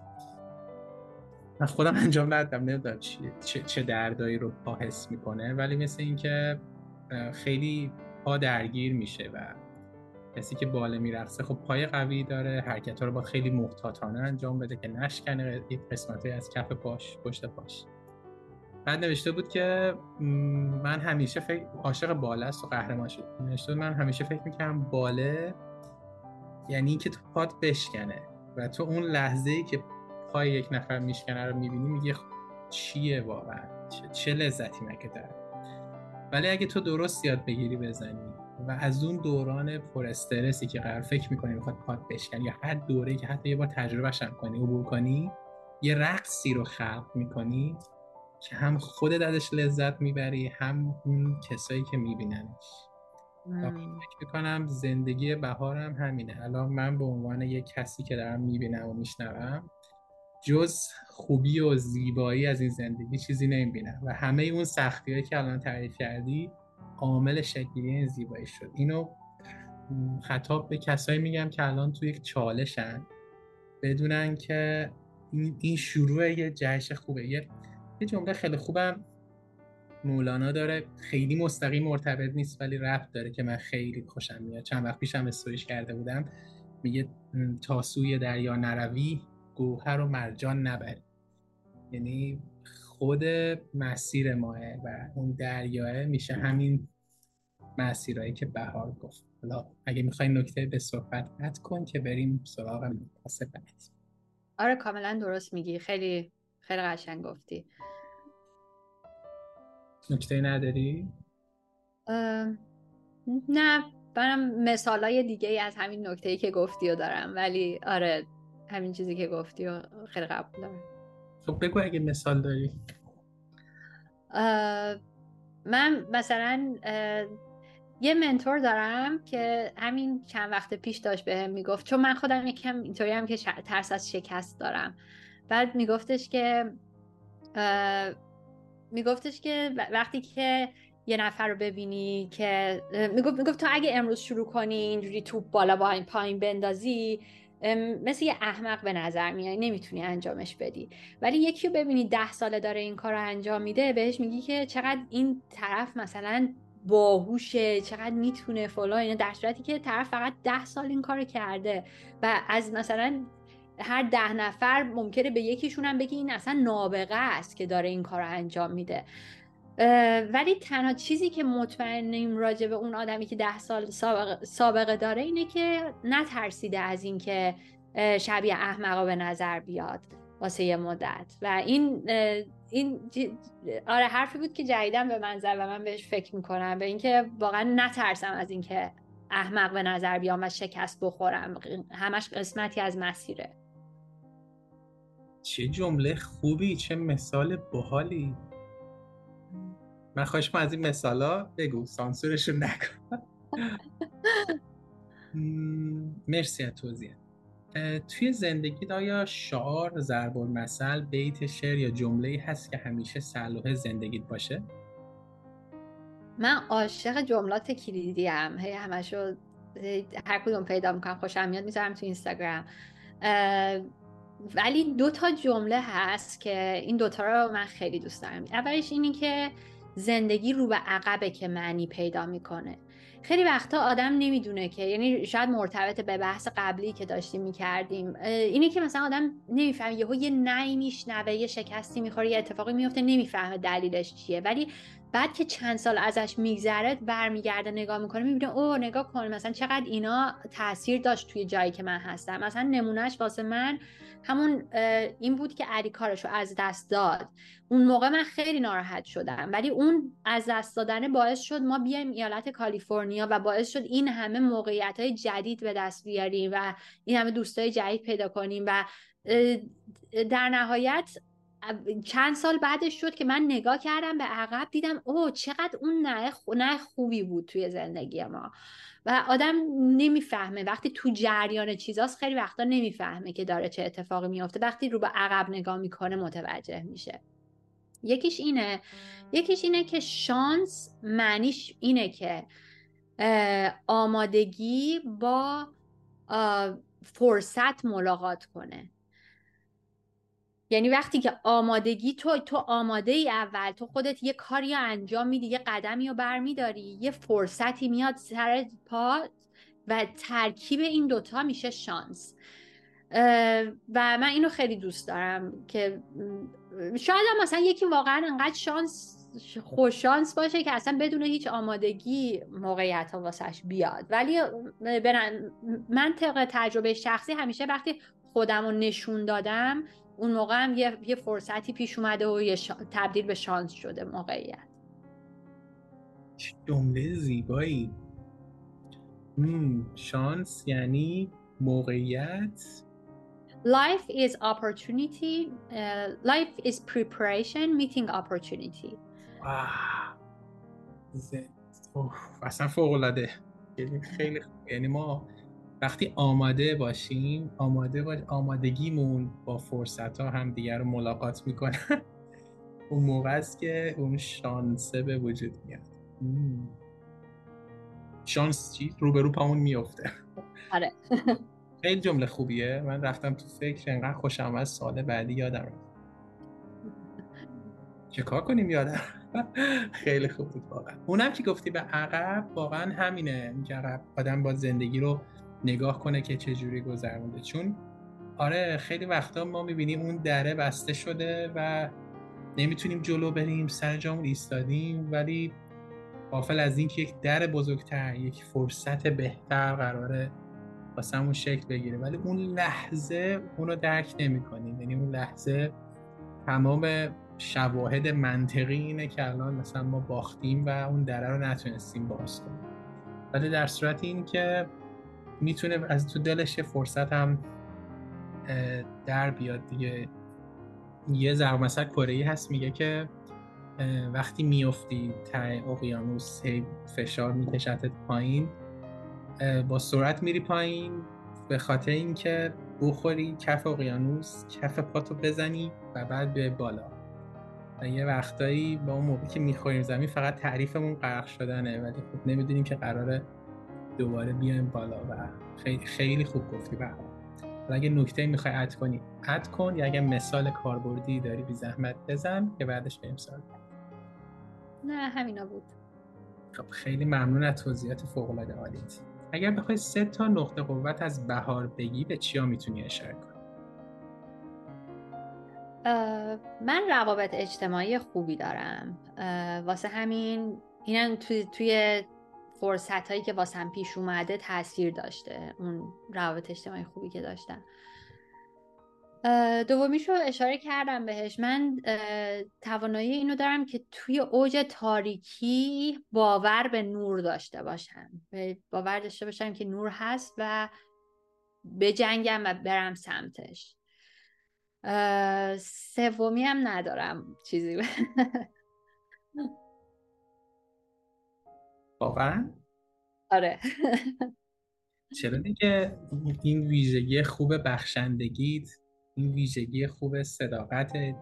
من خودم انجام ندادم، نمیدونم چه چه دردایی رو پا حس میکنه، ولی مثل این که خیلی پا درگیر میشه و کسی که باله میرقصه خب پای قوی داره، حرکت‌ها رو با خیلی محتاطانه انجام بده که نشکنه یه قسمتی از کف پاش، پشت پاش. بعد نوشته بود که من همیشه فکر عاشق باله است و قهرمان شد. نوشته بود من همیشه فکر می‌کردم باله یعنی این که تو پات بشکنه و تو اون لحظه‌ای که پای یک نفر میشکنه رو می‌بینی میگی خب چیه واقعا، چه, چه لذتی مگه داره. ولی اگه تو درست یاد بگیری بزنی و از اون دوران پر استرسی که قرار فکر می‌کنی میخواد پات بشکنه یا هر دوره‌ای که حتی یه بار تجربهش کنی، عبور کنی، یه رقصی رو خلق می‌کنی که هم خودت ازش لذت میبری هم اون کسایی که می‌بیننش. من فکر می‌کنم زندگی بهارم همینه. الان من به عنوان یه کسی که دارم می‌بینم و می‌شنوم جز خوبی و زیبایی از این زندگی چیزی نمی‌بینم و همه اون سختی‌هایی که الان تعریف کردی عامل شکلی این زیبایی شد. اینو خطاب به کسایی میگم که الان تو یک چالشن، بدونن که این شروع یه جهش خوبه. یه جمله خیلی خوبم مولانا داره، خیلی مستقیم مرتبط نیست ولی ربط داره که من خیلی خوشم میاد، چند وقت پیشم استوریش کرده بودم، میگه تا سوی دریا نروی گوهر و مرجان نبری. یعنی خود مسیر ماه و اون دریاه میشه همین مسیرهایی که بهار گفت. حالا اگه میخوای نکته به صحبت اد کن که بریم سراغ مصاحبت. آره کاملا درست میگی، خیلی خیلی قشنگ گفتی. نکته نداری؟ نه، منم مثالای دیگه از همین نکته‌ای که گفتی رو دارم، ولی آره همین چیزی که گفتی رو خیلی قبول دارم. خب بگو اگه مثال داری. من مثلا یه منتور دارم که همین چند وقت پیش داشت بهم میگفت، چون من خودم یکم اینطوری هم که ترس از شکست دارم، بعد میگفتش که میگفتش که وقتی که یه نفر رو ببینی که میگفت میگفت تو اگه امروز شروع کنی اینجوری توپ بالا با این پایین بندازی مثل یه احمق به نظر میای، نمیتونی انجامش بدی. ولی یکی رو ببینی ده ساله داره این کار رو انجام میده، بهش میگی که چقدر این طرف مثلا باهوشه، چقدر میتونه فلان اینا، در صورتی که طرف فقط ده سال این کارو کرده و از مثلا هر ده نفر ممکنه به یکیشون هم بگی این اصلا نابغه است که داره این کارو انجام میده. ولی تنها چیزی که مطمئنیم راجع به اون آدمی که ده سال سابقه, سابقه داره اینه که نترسیده از این که شبیه احمقا به نظر بیاد واسه یه مدت. و این این آره حرفی بود که جدیداً به من زد و من بهش فکر میکنم، به اینکه واقعا نترسم از اینکه احمق به نظر بیام و شکست بخورم، همش قسمتی از مسیره. چه جمله خوبی، چه مثال باحالی. من خواهش می‌کنم از این مثالا بگو، سانسورشو نکن. مرسی از توضیح. توی زندگیت آیا شعار، ضرب المثل، بیت شعر یا جمله‌ای هست که همیشه سلاح زندگیت باشه؟ من عاشق جملات کلیدی ام، هم. هی همشو هر کدوم پیدا می‌کنم خوشم میاد میذارم تو اینستاگرام. ولی دو تا جمله هست که این دو تا رو من خیلی دوست دارم. اولش اینی که زندگی رو به عقبه که معنی پیدا میکنه. خیلی وقتا آدم نمیدونه که، یعنی شاید مرتبط به بحث قبلی که داشتیم میکردیم، اینه که مثلا آدم نمیفهمه، یهو یه نهی میشنوه، یه شکستی میخوره، یه اتفاقی میفته، نمیفهمه دلیلش چیه، ولی بعد که چند سال ازش میگذره برمیگرده نگاه میکنه میبینه اوه نگاه کن مثلا چقدر اینا تاثیر داشت توی جایی که من هستم. مثلا نمونهش واسه من همون این بود که علی کارشو از دست داد. اون موقع من خیلی ناراحت شدم، ولی اون از دست دادن باعث شد ما بیایم ایالت کالیفرنیا و باعث شد این همه موقعیت‌های جدید به دست بیاریم و این همه دوستای جدید پیدا کنیم و در نهایت چند سال بعدش شد که من نگاه کردم به عقب دیدم اوه چقدر اون نه خو... نه خوبی بود توی زندگی ما. و آدم نمیفهمه وقتی تو جریان چیزاست، خیلی وقتا نمیفهمه که داره چه اتفاقی میفته، وقتی رو به عقب نگاه میکنه متوجه میشه. یکیش اینه یکیش اینه که شانس معنیش اینه که آمادگی با فرصت ملاقات کنه. یعنی وقتی که آمادگی تو تو آماده ای، اول تو خودت یه کاری انجام میدی، یه قدمی رو برمیداری، یه فرصتی میاد سر پا و ترکیب این دوتا میشه شانس. و من اینو خیلی دوست دارم که شاید هم مثلا یکی واقعا انقدر شانس خوش شانس باشه که اصلا بدون هیچ آمادگی موقعیت ها واسش بیاد، ولی من طبق تجربه شخصی همیشه وقتی خودم رو نشون دادم اون موقع هم یه, یه فرصتی پیش اومده و یه شا... تبدیل به شانس شده موقعیت. چه جمله زیبایی. مم. شانس یعنی موقعیت. Life is opportunity. Uh, life is preparation meeting opportunity. واو. اصلا فوق‌العاده. خیلی خوب. یعنی ما وقتی آماده باشیم، آماده باش... آمادگیمون با فرصت‌ها هم دیگر رو ملاقات میکنه. اون موقع است که اون شانسه به وجود میاد. مم. شانس چی؟ روبرو پامون میفته. آره. خیلی جمله خوبیه. من رفتم تو فکر، انقدر خوشم از سال بعدی یادم رفت. چه کار کنیم یادم؟ خیلی خوب بود واقعا. اونم که گفتی به عقب، واقعا همینه. اینکه عقب آدم با زندگی رو نگاه کنه که چه جوری گذرونده، چون آره خیلی وقتا ما میبینیم اون دره بسته شده و نمیتونیم جلو بریم، سر جامون ایستادیم، ولی غافل از این که یک در بزرگتر، یک فرصت بهتر قراره واسمون شکل بگیره، ولی اون لحظه اونو درک نمی‌کنیم. یعنی اون لحظه تمام شواهد منطقی اینه که الان مثلا ما باختیم و اون دره رو نتونستیم باز کنیم، ولی در صورت این که میتونه از تو دلش فرصت هم در بیاد دیگه. یه ضرب مثل کره‌ای هست میگه که وقتی میافتی ته اقیانوس فشار میکشتت پایین، با سرعت میری پایین به خاطر اینکه بخوری کف اقیانوس، کف پاتو بزنی و بعد به بالا. و یه وقتایی با اون موقعی که میخوریم زمین فقط تعریفمون غرق شدنه، ولی خب نمیدونیم که قراره دوباره بیایم بالا. و خیلی خیلی خوب گفتی. و اگه نکته میخوای اد کنی اد کن، یا اگه مثال کاربردی داری بی زحمت بزن که بعدش بریم سراغ. نه همینا بود. خب خیلی ممنون از توضیحات فوق العاده عالیت. اگر بخوای سه تا نقطه قوت از بهار بگی به چیا میتونی اشاره کنی؟ من روابط اجتماعی خوبی دارم، واسه همین اینم توی توی فرصت هایی که واسم پیش اومده تاثیر داشته، اون روابط اجتماعی خوبی که داشتم. دومیشو اشاره کردم بهش، من توانایی اینو دارم که توی اوج تاریکی باور به نور داشته باشم، باور داشته باشم که نور هست و بجنگم و برم سمتش. سومی هم ندارم چیزی. واقعا؟ آره. چرا دیگه؟ این ویژگی خوب بخشندگیت، این ویژگی خوب صداقتت،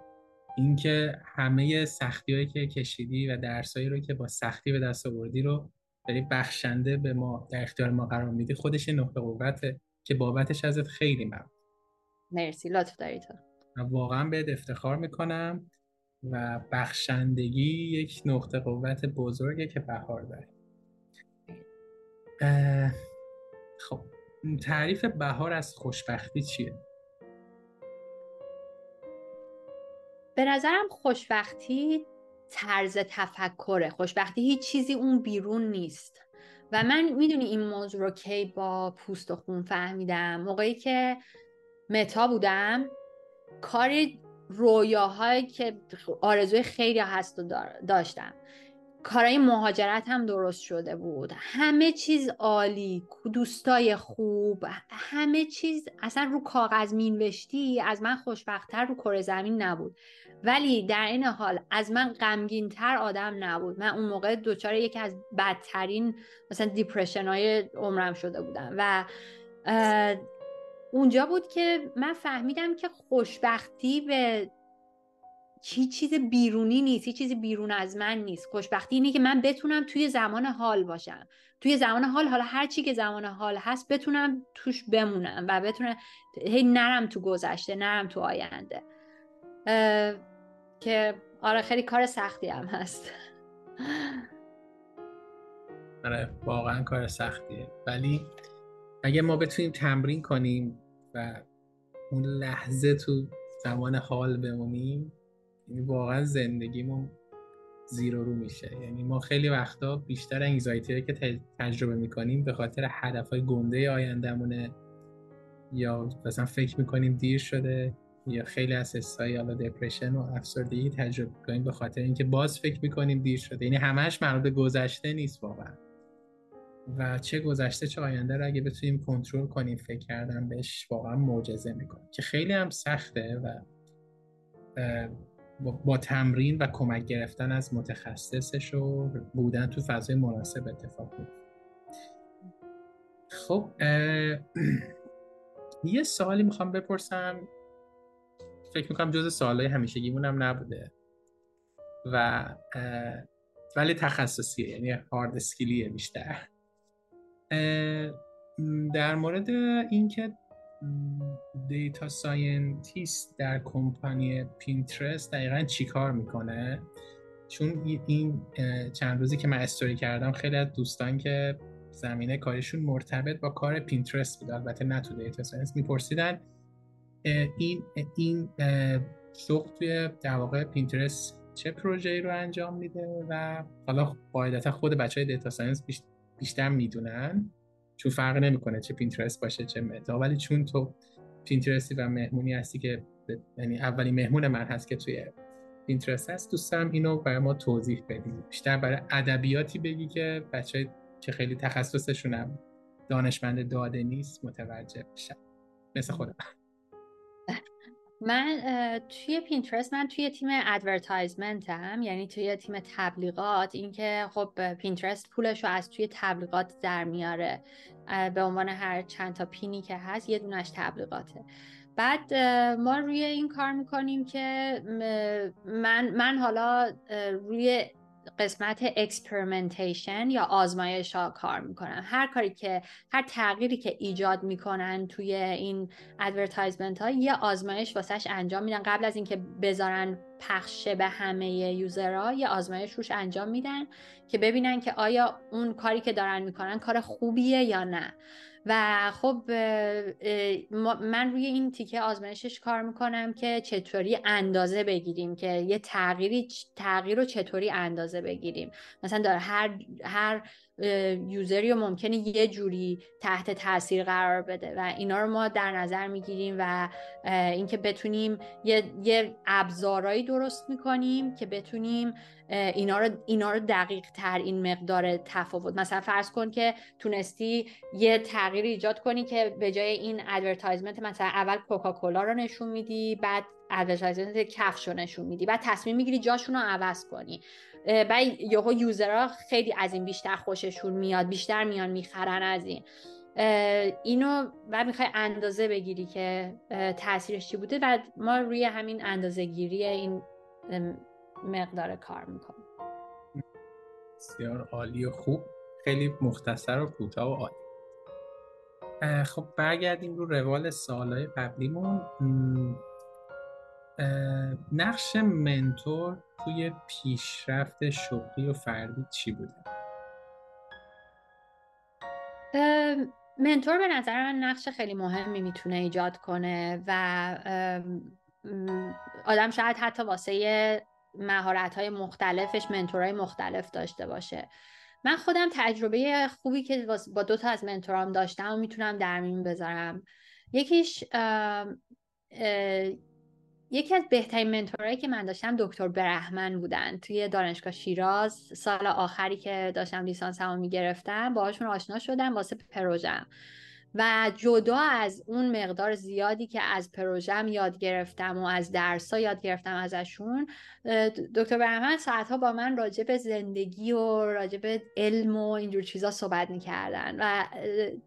این که همه سختی هایی که کشیدی و درسایی رو که با سختی به دست آوردی رو داری بخشنده به ما در اختیار ما قرار میدی، خودش نقطه قوته که بابتش ازت خیلی ممنون. مرسی، لطف داری تو. واقعا بهت افتخار میکنم و بخشندگی یک نقطه قوت بزرگه که بهار داره. خب تعریف بهار از خوشبختی چیه؟ به نظرم خوشبختی طرز تفکره. خوشبختی هیچ چیزی اون بیرون نیست. و من میدونی این موضوع رو کی با پوست و خون فهمیدم؟ موقعی که متا بودم، کاری رویاهایی که آرزوی خیلی هست داشتم، کارای مهاجرت هم درست شده بود، همه چیز عالی، دوستای خوب، همه چیز اصلا رو کاغذ می‌نوشتی از من خوشبخت‌تر رو کره زمین نبود، ولی در این حال از من غمگین‌تر آدم نبود. من اون موقع دچار یکی از بدترین مثلا دیپرشن‌های عمرم شده بودم و اونجا بود که من فهمیدم که خوشبختی به هیچ چیز بیرونی نیست، هیچ چیزی بیرون از من نیست. خوشبختی اینه که من بتونم توی زمان حال باشم، توی زمان حال، حالا هر چی که زمان حال هست بتونم توش بمونم و بتونم هی نرم تو گذشته، نرم تو آینده. اه... که آره خیلی کار سختی هم هست. آره واقعا کار سختیه، ولی اگه ما بتونیم تمرین کنیم و اون لحظه تو زمان حال بمونیم، یعنی واقعا زندگیمون زیر و رو میشه. یعنی ما خیلی وقتا بیشتر انگزایتی که تجربه میکنیم به خاطر هدفهای گنده آیندمونه، یا مثلا فکر میکنیم دیر شده، یا خیلی از حسایی حالا دپرشن و افسردگی تجربه میکنیم به خاطر اینکه باز فکر میکنیم دیر شده. یعنی همش مربوط به گذشته نیست واقعا، و چه گذشته چه آینده رو اگه بتونیم کنترل کنیم فکر کردن بهش واقعا معجزه میکنه، که خیلی هم سخته و با تمرین و کمک گرفتن از متخصصش و بودن تو فضای مناسب اتفاق میفته. خب یه سوالی میخوام بپرسم، فکر میکنم جز سوالای همیشگیمون هم نبوده و ولی تخصصیه، یعنی هارد اسکیلیه بیشتر، در مورد اینکه دیتا ساینتیست در کمپانی پینترست دقیقاً چی کار میکنه. چون این چند روزی که من استوری کردم خیلی از دوستان که زمینه کارشون مرتبط با کار پینترست بود، البته نه تو دیتا ساینس، میپرسیدن این این شغل توی در واقع پینترست چه پروژه‌ای رو انجام میده، و حالا قاعدتا خود بچهای دیتا ساینس بیشتر بیشتر میدونن، چون فرق نمیکنه چه پینترست باشه چه متا، ولی چون تو پینترستی و مهمونی هستی که یعنی اولین مهمون من هست که توی پینترست هست، دوستم اینو برای ما توضیح بدی، بیشتر برای ادبیاتی بگی که بچه‌ای که خیلی تخصصشون هم دانشمند داده نیست متوجه بشن مثل خودم. من توی پینترست من توی تیم ادورتایزمنتم، یعنی توی تیم تبلیغات. اینکه خب پینترست پولش رو از توی تبلیغات در میاره، به عنوان هر چند تا پینی که هست یه دونش تبلیغاته. بعد ما روی این کار میکنیم که من من حالا روی قسمت اکسپریمنتیشن یا آزمایش ها کار میکنم. هر کاری که هر تغییری که ایجاد میکنن توی این ادورتایزمنت ها یه آزمایش واسش انجام میدن، قبل از اینکه بذارن پخش به همه یوزرها یه آزمایش روش انجام میدن که ببینن که آیا اون کاری که دارن میکنن کار خوبیه یا نه. و خب من روی این تیکه آزمایشش کار میکنم که چطوری اندازه بگیریم که یه تغییری تغییر رو چطوری اندازه بگیریم. مثلا داره هر هر یوزری رو ممکنه یه جوری تحت تاثیر قرار بده و اینا رو ما در نظر میگیریم و اینکه بتونیم یه یه ابزارهایی درست میکنیم که بتونیم اینا رو اینا رو دقیق تر، این مقدار تفاوت، مثلا فرض کن که تونستی یه تغییر ایجاد کنی که به جای این ادورتایزمنت مثلا اول کوکاکولا رو نشون میدی، بعد ادورتایزمنت کفش رو نشون میدی، بعد تصمیم میگیری جاشون رو عوض کنی، بعد یهو یوزرها خیلی از این بیشتر خوششون میاد، بیشتر میان میخرن از این اینو و میخوای اندازه بگیری که تاثیرش چی بوده. بعد ما روی همین اندازه گیری این مقدار کار میکنیم. بسیار عالی و خوب، خیلی مختصر و کوتاه و عالی. خب برگردیم رو روال سالهای قبلیمون. نقش منتور توی پیشرفت شغلی و فردی چی بوده؟ منتور به نظر من نقش خیلی مهمی میتونه ایجاد کنه و آدم شاید حتی واسه مهارت‌های مختلفش منتورای مختلف داشته باشه. من خودم تجربه خوبی که با دو تا از منتورام داشتم و میتونم در میون بذارم. یکیش اه، اه، یکی از بهترین منتورایی که من داشتم دکتر برهمن بودن توی دانشگاه شیراز. سال آخری که داشتم لیسانسمو میگرفتم باهاشون آشنا شدم واسه پروژم و جدا از اون مقدار زیادی که از پروژم یاد گرفتم و از درس‌ها یاد گرفتم ازشون، دکتر برهمن ساعت‌ها با من راجع به زندگی و راجع به علم و اینجور چیزا صحبت می‌کردن و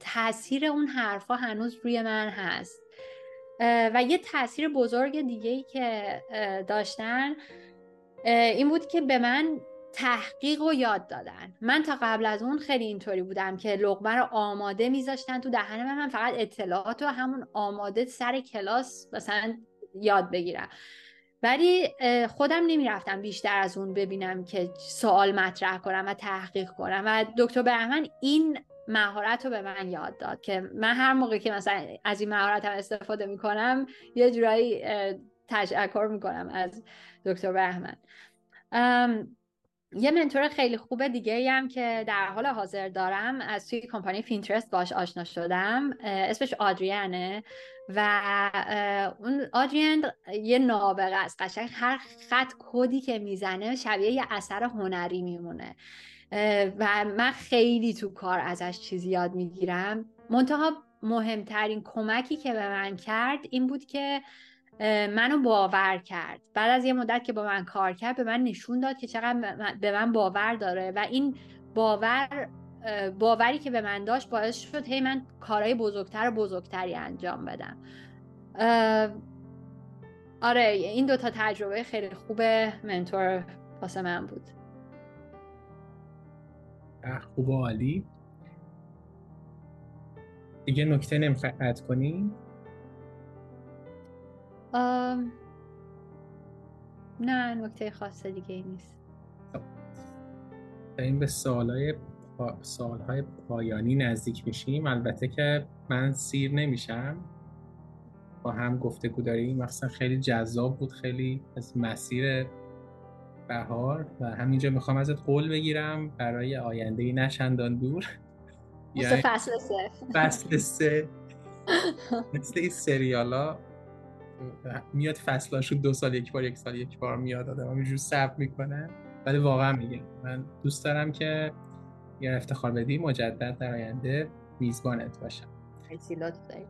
تاثیر اون حرفا هنوز روی من هست. و یه تاثیر بزرگ دیگه‌ای که داشتن این بود که به من تحقیق رو یاد دادن. من تا قبل از اون خیلی اینطوری بودم که لقمه رو آماده میذاشتن تو دهن من، من فقط اطلاعات رو همون آماده سر کلاس مثلا یاد بگیرم، ولی خودم نمیرفتم بیشتر از اون ببینم که سوال مطرح کنم و تحقیق کنم. و دکتر برهمن این مهارت رو به من یاد داد که من هر موقع که مثلا از این مهارت هم استفاده میکنم یه جورایی تشکر میکنم از دکتر برهمن. یه منتور خیلی خوب دیگه هم که در حال حاضر دارم از توی کمپانی پینترست باش آشنا شدم، اسمش آدریانه و اون آدریان یه نابغه است. قشنگ هر خط کدی که میزنه شبیه یه اثر هنری میمونه و من خیلی تو کار ازش چیزی یاد میگیرم. منتها مهمترین کمکی که به من کرد این بود که منو باور کرد. بعد از یه مدت که با من کار کرد به من نشون داد که چقدر به من باور داره و این باور باوری که به من داشت باعث شد هی من کارهای بزرگتر و بزرگتری انجام بدم. آره، این دوتا تجربه خیلی خوب منتور واسه من بود. خوب، عالی. دیگه نکته نمیخوای اد کنی؟ آم... نه، نکته خاص دیگه ای نیست. داریم به سوالای پا... سوالهای پایانی نزدیک میشیم. البته که من سیر نمیشم، با هم گفتگو داریم، مثلا خیلی جذاب بود، خیلی از مسیر بهار و همینجا میخوام ازت قول بگیرم برای آیندهی نه چندان دور، مثل فصل سه فصل سه مثل این سریالا میاد فصلاشو دو سال یک بار یک سال یک بار میاد، آدم همینجور صبر میکنه. ولی واقعا میگم من دوست دارم که یه افتخار بدی مجدد در آینده میزبانت باشم. خیلی لطف دارید.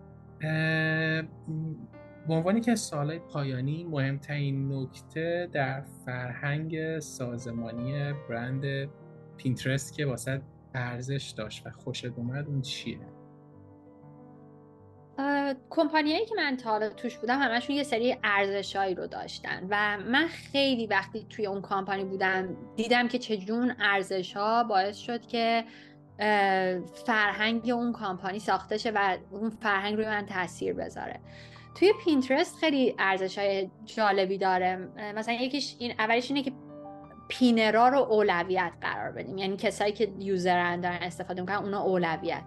به عنوان یکی از سوالای پایانی، مهمترین نکته در فرهنگ سازمانی برند پینترست که واسه ارزش داشت و خوشت اومد اون چیه؟ کمپانیایی که من تا حالا توش بودم همشون یه سری ارزشایی رو داشتن و من خیلی وقتی توی اون کمپانی بودم دیدم که چجون ارزش‌ها باعث شد که فرهنگ اون کمپانی ساخته شه و اون فرهنگ روی من تاثیر بذاره. توی پینترست خیلی ارزش‌های جالبی داره. مثلا یکیش این اولیش اینه که پینرا رو اولویت قرار بدیم، یعنی کسایی که یوزران دارن استفاده میکنن اونا اولویتن.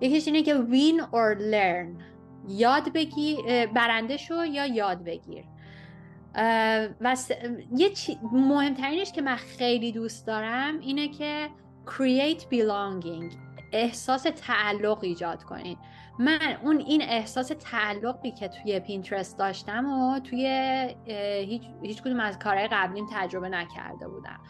یکیش اینه که win or learn، یاد بگی برنده شو یا یاد بگیر. و یه چی... مهمترینش که من خیلی دوست دارم اینه که create belonging، احساس تعلق ایجاد کنین. من اون این احساس تعلقی که توی پینترست داشتم و توی هیچ هیچ کدوم از کارهای قبلیم تجربه نکرده بودم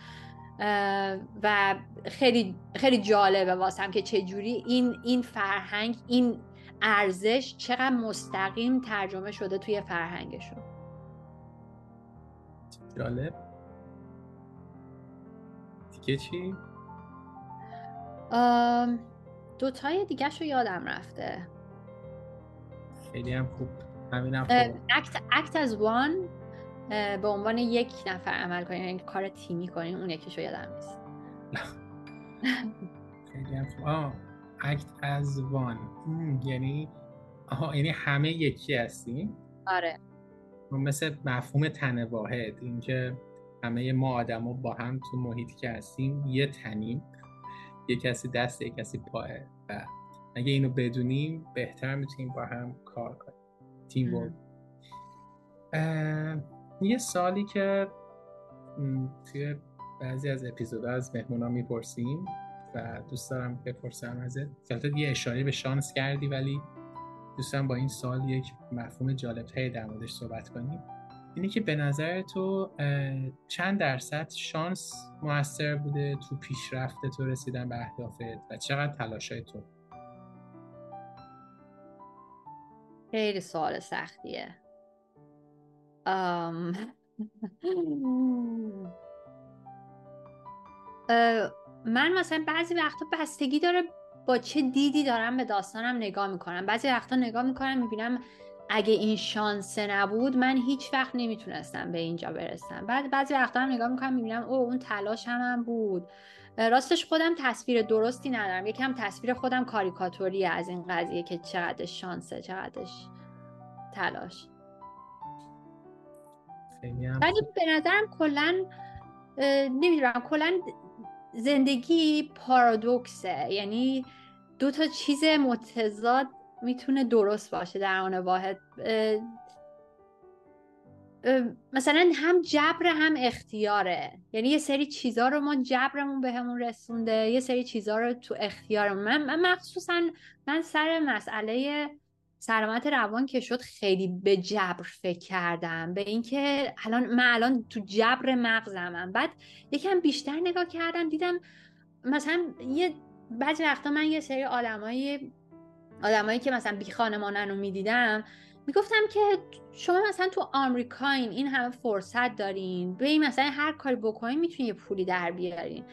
و خیلی خیلی جالبه واسم که چجوری این این فرهنگ، این ارزش چقدر مستقیم ترجمه شده توی فرهنگشون. جالب. دیگه چی؟ دوتای دیگه شو یادم رفته. خیلی هم خوب. همین هم خوب. act as one، به عنوان یک نفر عمل کنین، یعنی کار تیمی کنین. اون یکی شو یادم نیست. خیلی هم خوب. آه act as one یعنی آها یعنی همه یکی هستیم. آره. مثل مفهوم تن واحد، اینکه همه ما آدما با هم تو محیطی که هستیم یه تنیم. یک کسی دست یک کسی پاه و اگه اینو بدونیم بهتر میتونیم با هم کار کنیم. تیم ورک. یه سالی که توی بعضی از اپیزودا از مهمونا میپرسیم و دوست دارم بپرسم ازت، البته یه اشاره به شانس کردی ولی دوست دارم با این سال یک مفهوم جالب‌تری در موردش صحبت کنیم. اینه که به نظر تو چند درصد شانس موثر بوده تو پیشرفت تو، رسیدن به اهدافت و چقدر تلاشای تو؟ خیلی سوال سختیه. ام... من مثلا بعضی وقتا بستگی داره با چه دیدی دارم به داستانم نگاه میکنم. بعضی وقتا نگاه میکنم میبینم اگه این شانس نبود من هیچ وقت نمیتونستم به اینجا برسم. بعد بعضی وقتا هم نگاه میکنم میبینم اوه اون تلاش هم, هم بود. راستش خودم تصویر درستی ندارم، یکم تصویر خودم کاریکاتوریه از این قضیه که چقدر شانسه چقدرش تلاش. ولی به نظرم کلن نمیدونم کلن زندگی پارادوکسه، یعنی دو تا چیز متضاد میتونه درست باشه در آن واحد. اه، اه، مثلا هم جبر هم اختیاره، یعنی یه سری چیزا رو ما جبرمون به همون رسونده، یه سری چیزا رو تو اختیارمون. من, من مخصوصا من سر مسئله سلامت روان که شد خیلی به جبر فکر کردم، به اینکه الان من الان تو جبر مغزمم. بعد یکم بیشتر نگاه کردم دیدم مثلا یه بعضی وقتا من یه سری آدمای آدمایی که مثلا بی خانمانن رو میدیدم میگفتم که شما مثلا تو آمریکاین این همه فرصت دارین، به این مثلا هر کاری بکنین میتونین یه پولی در بیارین.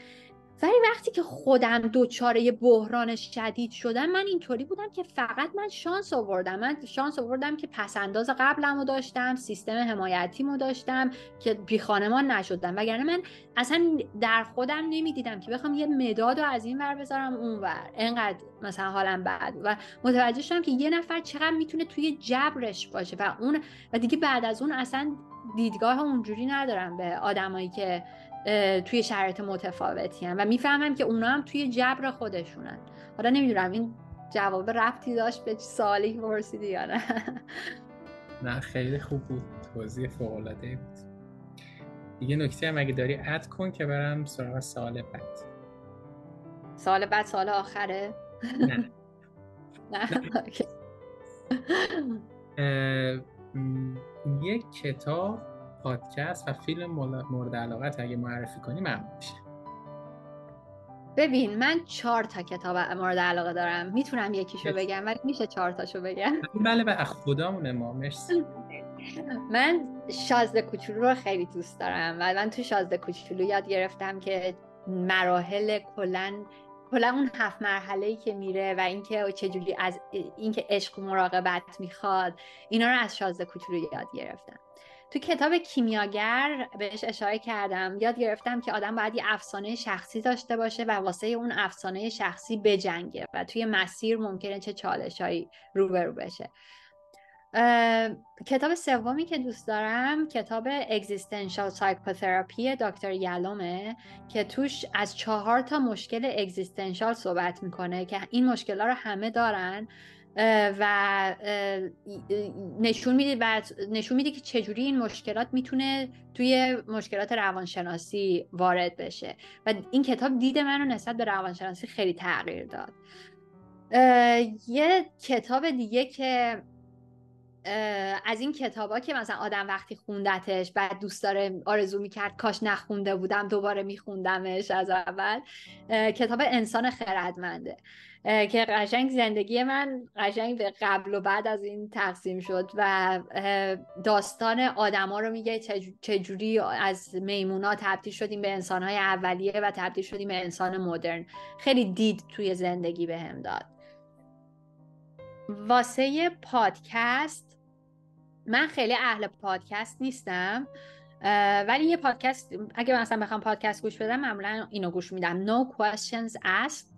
ولی وقتی که خودم دوچاره یه بحران شدید شدم من اینطوری بودم که فقط من شانس آوردم. من شانس آوردم که پسنداز قبلمو داشتم، سیستم حمایتیمو داشتم که بی خانمان نشدم، وگرنه من اصلا در خودم نمیدیدم که بخوام یه مدادو از این ور بذارم اون ور. اینقدر مثلا حالم بد و متوجه شدم که یه نفر چقدر میتونه توی جبرش باشه و اون و دیگه بعد از اون اصلا دیدگاه اونجوری ندارم به آدمایی که توی شرایط متفاوتی هم و میفهمم که اونا هم توی جبر خودشونن. حالا نمیدونم این جواب ربطی داشت به سوالی که پرسیدی یا نه. نه خیلی خوب بود، توضیح فوق‌العاده بود. دیگه نکته هم اگه داری اد کن که برم سراغ سوال بعد. سوال بعد سوال آخره؟ نه نه. یک کتاب، پادکست و فیلم مورد علاقت اگه معرفی کنی ممنون میشه. ببین من چهار تا کتاب مورد علاقه دارم، میتونم یکیشو بگم ولی میشه چهار تاشو بگم؟ بله بله خدامونه ما، مرسی. من شازده کوچولو رو خیلی دوست دارم و من تو شازده کوچولو یاد گرفتم که مراحل کلن کلا اون هفت مرحله‌ای که میره و اینکه چجوری از اینکه عشق و مراقبت میخواد، اینا رو از شازده کوچولو یاد گرفتم. تو کتاب کیمیاگر بهش اشاره کردم، یاد گرفتم که آدم باید یه افسانه شخصی داشته باشه و واسه اون افسانه شخصی بجنگه و توی مسیر ممکنه چه چالشایی روبرو بشه. کتاب سومی که دوست دارم کتاب اگزیستنشال سایکوتراپی دکتر یلومه که توش از چهار تا مشکل اگزیستنشال صحبت میکنه که این مشکل‌ها رو همه دارن و نشون میده و نشون میده که چجوری این مشکلات میتونه توی مشکلات روانشناسی وارد بشه و این کتاب دید منو نسبت به روانشناسی خیلی تغییر داد. یه کتاب دیگه که از این کتابا که مثلا آدم وقتی خوندتش بعد دوست داره آرزو میکرد کاش نخونده بودم دوباره میخوندمش از اول، کتاب انسان خردمنده که قشنگ زندگی من قشنگ به قبل و بعد از این تقسیم شد و داستان آدما رو میگه چجوری از میمونا تبدیل شدیم به انسانهای اولیه و تبدیل شدیم به انسان مدرن. خیلی دید توی زندگی به هم داد. واسه پادکست من خیلی اهل پادکست نیستم ولی یه پادکست اگه مثلا بخوام پادکست گوش بدم معمولا اینو گوش میدم، No Questions Asked.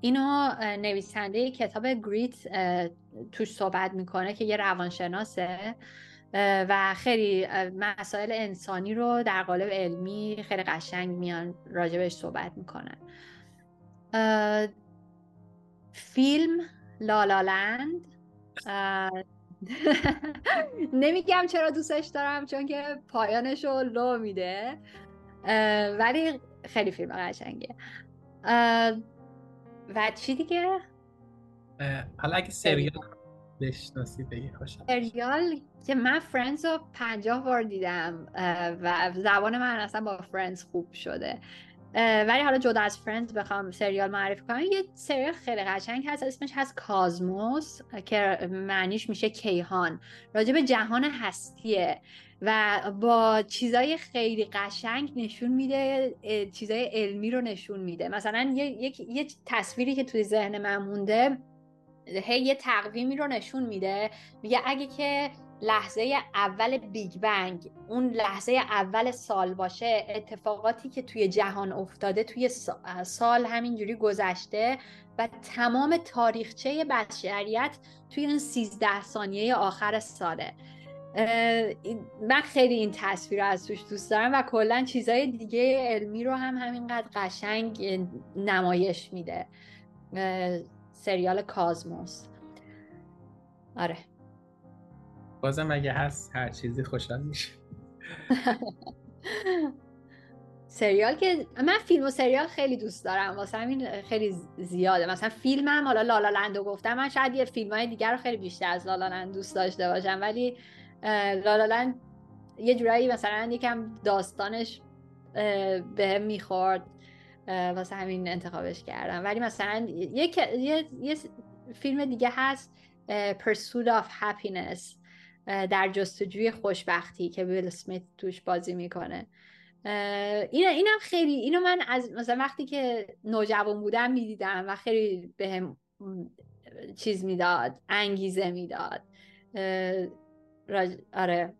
اینو نویسنده کتاب گریت توش صحبت میکنه که یه روانشناسه و خیلی مسائل انسانی رو در قالب علمی خیلی قشنگ میان راجبش صحبت میکنن. فیلم لا لا لند نمیگم چرا دوستش دارم چون که پایانش رو لو میده ولی خیلی فیلم قشنگه. و چی دیگه؟ حالا اگه سریال بشناسی بگی خوشم. سریال که من فرندز رو پنجاه بار دیدم و زبان من اصلا با فرندز خوب شده، ولی حالا جدا از فرندز بخوام سریال معرفی کنم یه سریال خیلی قشنگ هست اسمش هست کازموس که معنیش میشه کیهان، راجع به جهان هستیه و با چیزای خیلی قشنگ نشون میده، چیزای علمی رو نشون میده. مثلا یک یه تصویری که توی ذهن من مونده هی یه تقویمی رو نشون میده، میگه اگه که لحظه اول بیگ بنگ اون لحظه اول سال باشه، اتفاقاتی که توی جهان افتاده توی سال همینجوری گذشته و تمام تاریخچه بشریت توی اون سیزده ثانیه آخر ساله. من خیلی این تصویر رو از توش دوست دارم و کلا چیزای دیگه علمی رو هم همینقدر قشنگ نمایش میده. سریال کازموس. آره بازم اگه هست هر چیزی خوشحال میشه. سریال که من فیلم و سریال خیلی دوست دارم واسه همین خیلی زیاده. مثلا فیلمم حالا لالا لندو گفتم، من شاید یه فیلمای دیگر رو خیلی بیشتر از لالا لند دوست داشته باشم ولی لالا لند یه جورایی مثلا یکم داستانش بهم میخورد واسه همین انتخابش کردم. ولی مثلا یه یه, یه فیلم دیگه هست Pursuit of Happiness، در جستجوی خوشبختی، که ویل اسمیت توش بازی میکنه. این اینم خیلی اینو من از مثلا وقتی که نوجوان بودم میدیدم و خیلی بهم چیز میداد، انگیزه میداد. آره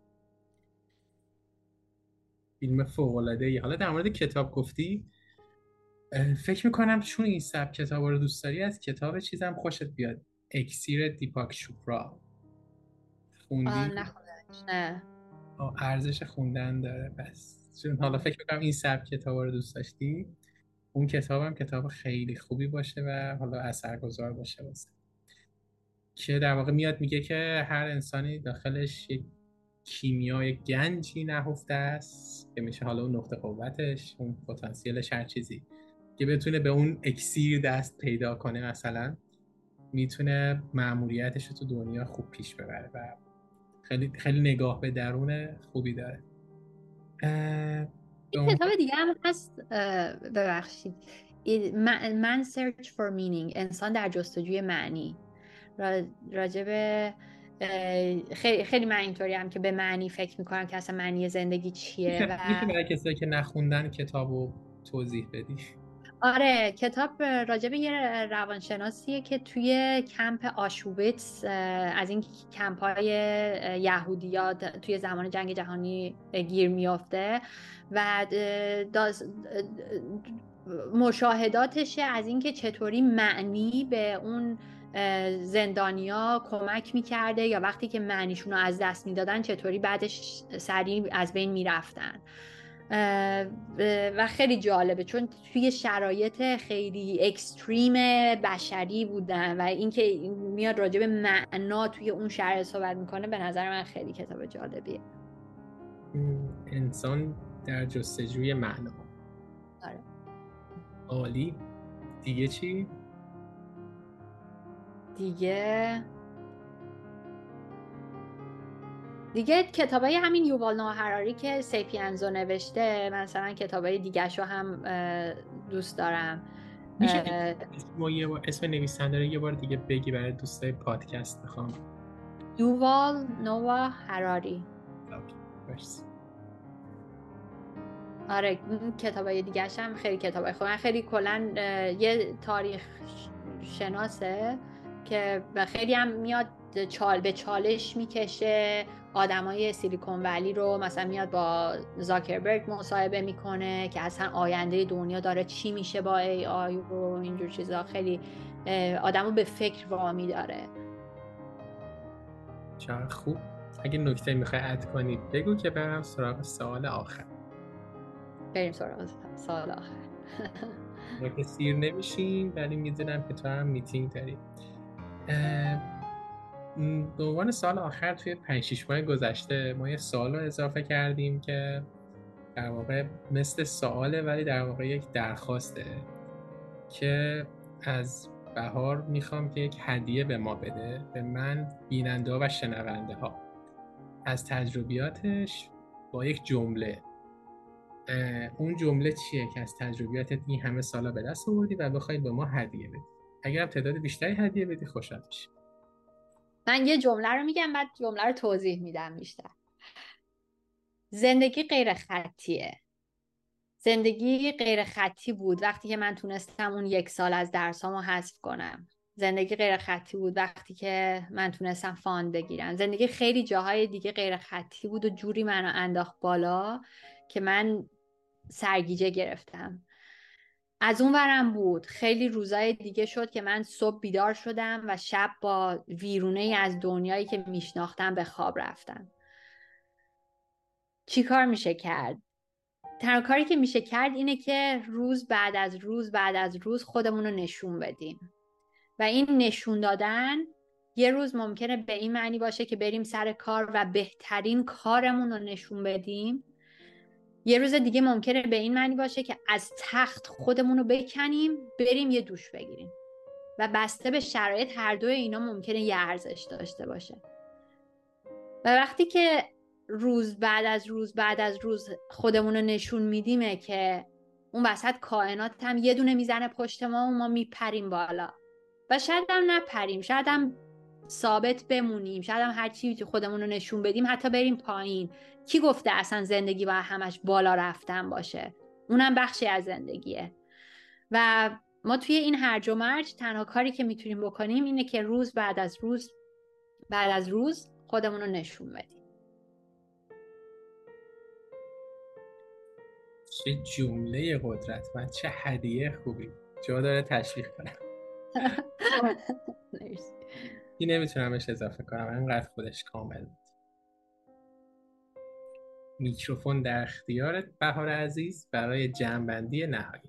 فیلم فوق العاده ای. حالا در مورد کتاب گفتی، فکر میکنم چون این سب کتاب رو دوست داری از کتاب چیزم خوشت بیاد، اکسیر دیپاک چوپرا. خوندی؟ نه خوندنش نه. آه ارزش خوندن داره. بس چون حالا فکر میکنم این سبک کتاب رو دوست داشتی، اون کتاب هم کتاب خیلی خوبی باشه و حالا اثرگذار باشه واسه که در واقع میاد میگه که هر انسانی داخلش یک کیمیای گنجی نهفته است که میشه حالا اون نقطه قوتش، اون پتانسیلش، هر چیزی که بتونه به اون اکسیر دست پیدا کنه مثلا میتونه مأموریتش رو تو دنیا خوب پیش ببره و خیلی خیلی نگاه به درون خوبی داره. این کتاب دیگه هم هست، ببخشید من search for meaning، انسان در جستجوی معنی. راجبه خیلی خیلی من اینطوری هم که به معنی فکر میکنم که اصلا معنی زندگی چیه. میتونی برای کسایی که نخوندن کتابو توضیح بدی؟ آره، کتاب راجبه یه روانشناسیه که توی کمپ آشویتس، از این کمپ‌های یهودی‌ها توی زمان جنگ جهانی گیر میافته و داز مشاهداتشه از اینکه چطوری معنی به اون زندانیا کمک میکرده یا وقتی که معنیشون رو از دست میدادن چطوری بعدش سریع از بین میرفتن. و خیلی جالبه چون توی شرایط خیلی اکستریم بشری بودن و اینکه میاد راجع به معنا توی اون شرایط صحبت میکنه. به نظر من خیلی کتاب جالبیه. انسان در جستجوی معنا. آره. عالی. دیگه چی؟ دیگه دیگه کتابای همین یووال نوآ هراری که سیپینزو نوشته، مثلا کتابای دیگه‌شو هم دوست دارم. میشه اسم نویسنده رو یه بار دیگه بگی برای دوستای پادکست؟ میخوام یووال نوآ هراری. مرسی. آره، کتابای دیگه‌ش هم خیلی کتابای خوبه. خیلی کلاً یه تاریخ شناسه که خیلی هم میاد چال به چالش میکشه آدمای سیلیکون ولی رو. مثلا میاد با زاکربرگ مصاحبه میکنه که اصلا آینده دنیا داره چی میشه با ای آی و اینجور چیزا. خیلی آدمو به فکر وامی داره. چقدر خوب. اگه نکته میخوای اد کنی بگو که برم سراغ سوال آخر. بریم سراغ سوال آخر. ما که سیر نمیشیم ولی میدونم که تو هم میتینگ داری. به عنوان سال آخر توی پنج شش ماه گذشته ما یه سوال رو اضافه کردیم که در واقع مثل سواله ولی در واقع یک درخواسته که از بهار میخوام که یک هدیه به ما بده، به من، بیننده ها و شنونده ها، از تجربیاتش با یک جمله. اون جمله چیه که از تجربیاتت این همه سالا به دست آوردی و بخوای به ما هدیه بدی؟ اگرم تعداد بیشتری هدیه بدی خوشحال میشم. من یه جمله رو میگم بعد جمله رو توضیح میدم بیشتر. زندگی غیر خطیه. زندگی غیر خطی بود وقتی که من تونستم اون یک سال از درسامو حذف کنم. زندگی غیر خطی بود وقتی که من تونستم فان بگیرم. زندگی خیلی جاهای دیگه غیر خطی بود و جوری منو انداخت بالا که من سرگیجه گرفتم. از اون ورم بود خیلی روزای دیگه شد که من صبح بیدار شدم و شب با ویرونه‌ای از دنیایی که میشناختم به خواب رفتم. چی کار میشه کرد؟ تنها کاری که میشه کرد اینه که روز بعد از روز بعد از روز خودمون رو نشون بدیم و این نشون دادن یه روز ممکنه به این معنی باشه که بریم سر کار و بهترین کارمون رو نشون بدیم. یه روز دیگه ممکنه به این معنی باشه که از تخت خودمون رو بکنیم بریم یه دوش بگیریم و بسته به شرایط هر دوی اینا ممکنه یه ارزش داشته باشه. و وقتی که روز بعد از روز بعد از روز خودمون رو نشون میدیمه که اون وسط کائنات هم یه دونه میزنه پشت ما و ما میپریم بالا و شاید هم نپریم، شاید هم ثابت بمونیم، شاید هم هر چی خودمون رو نشون بدیم حتی بریم پایین. کی گفته اصلا زندگی باید همش بالا رفتن باشه؟ اونم بخشی از زندگیه. و ما توی این هرج و مرج تنها کاری که میتونیم بکنیم اینه که روز بعد از روز بعد از روز خودمون رو نشون بدیم. چه جمله قدرتمند، چه هدیه خوبی. جا داره تشویق کنم. این نمیتونمش اضافه کنم، انقدر خودش کامل. میکروفون در اختیارت بهار عزیز برای جمع‌بندی نهایی.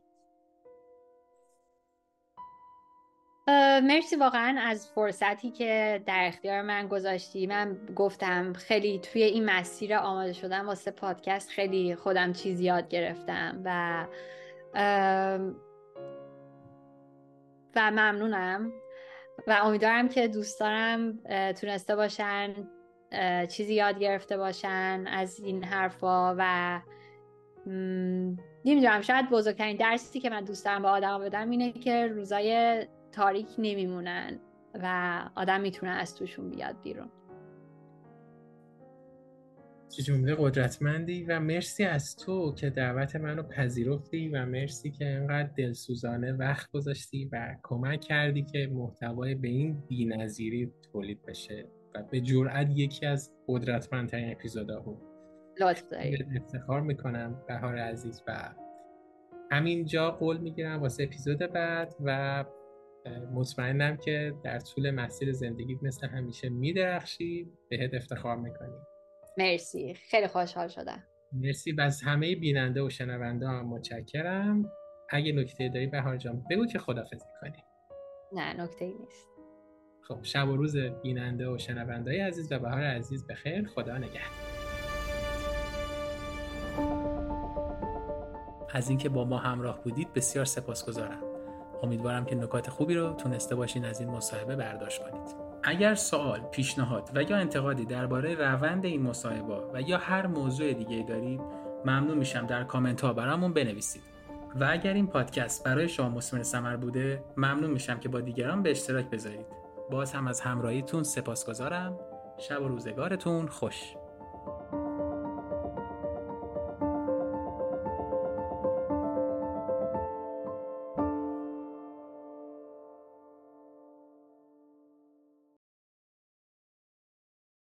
مرسی واقعا از فرصتی که در اختیار من گذاشتی. من گفتم خیلی توی این مسیر آماده شدم واسه پادکست خیلی خودم چیز یاد گرفتم و و ممنونم و امیدوارم که دوستانم تونسته باشن چیزی یاد گرفته باشن از این حرفا و نمیدونم، شاید بزرگترین درسی که من دوست دارم به آدم بدم اینه که روزای تاریک نمیمونن و آدم میتونه از توشون بیاد بیرون. چه جمله قدرتمندی و مرسی از تو که دعوت منو پذیرفتی و مرسی که اینقدر دلسوزانه وقت گذاشتی و کمک کردی که محتوای به این بی‌نظیری تولید بشه و به جرئت یکی از قدرتمندترین اپیزودها بود. لطف داری. افتخار میکنم بهار عزیز و همینجا قول میگیرم واسه اپیزود بعد و مطمئنم که در طول مسیر زندگی مثل همیشه میدرخشی. بهت افتخار میکنیم. مرسی، خیلی خوشحال شدم. مرسی باز همه بیننده و شنونده هم متشکرم. اگه نکته داری بهار جان بگو که خدافظی کنی. نه نکته ای نیست. خب شب و روز بیننده و شنونده عزیز و بهار عزیز بخیر. خدا نگهدار. از اینکه با ما همراه بودید بسیار سپاسگزارم. امیدوارم که نکات خوبی رو تونسته باشین از این مصاحبه برداشت کنید. اگر سوال، پیشنهاد و یا انتقادی درباره روند این مصاحبه و یا هر موضوع دیگه‌ای دارید، ممنون میشم در کامنت ها برامون بنویسید. و اگر این پادکست برای شما مثمر ثمر بوده، ممنون میشم که با دیگران به اشتراک بذارید. باز هم از همراهیتون سپاسگزارم. شب و روزگارتون خوش.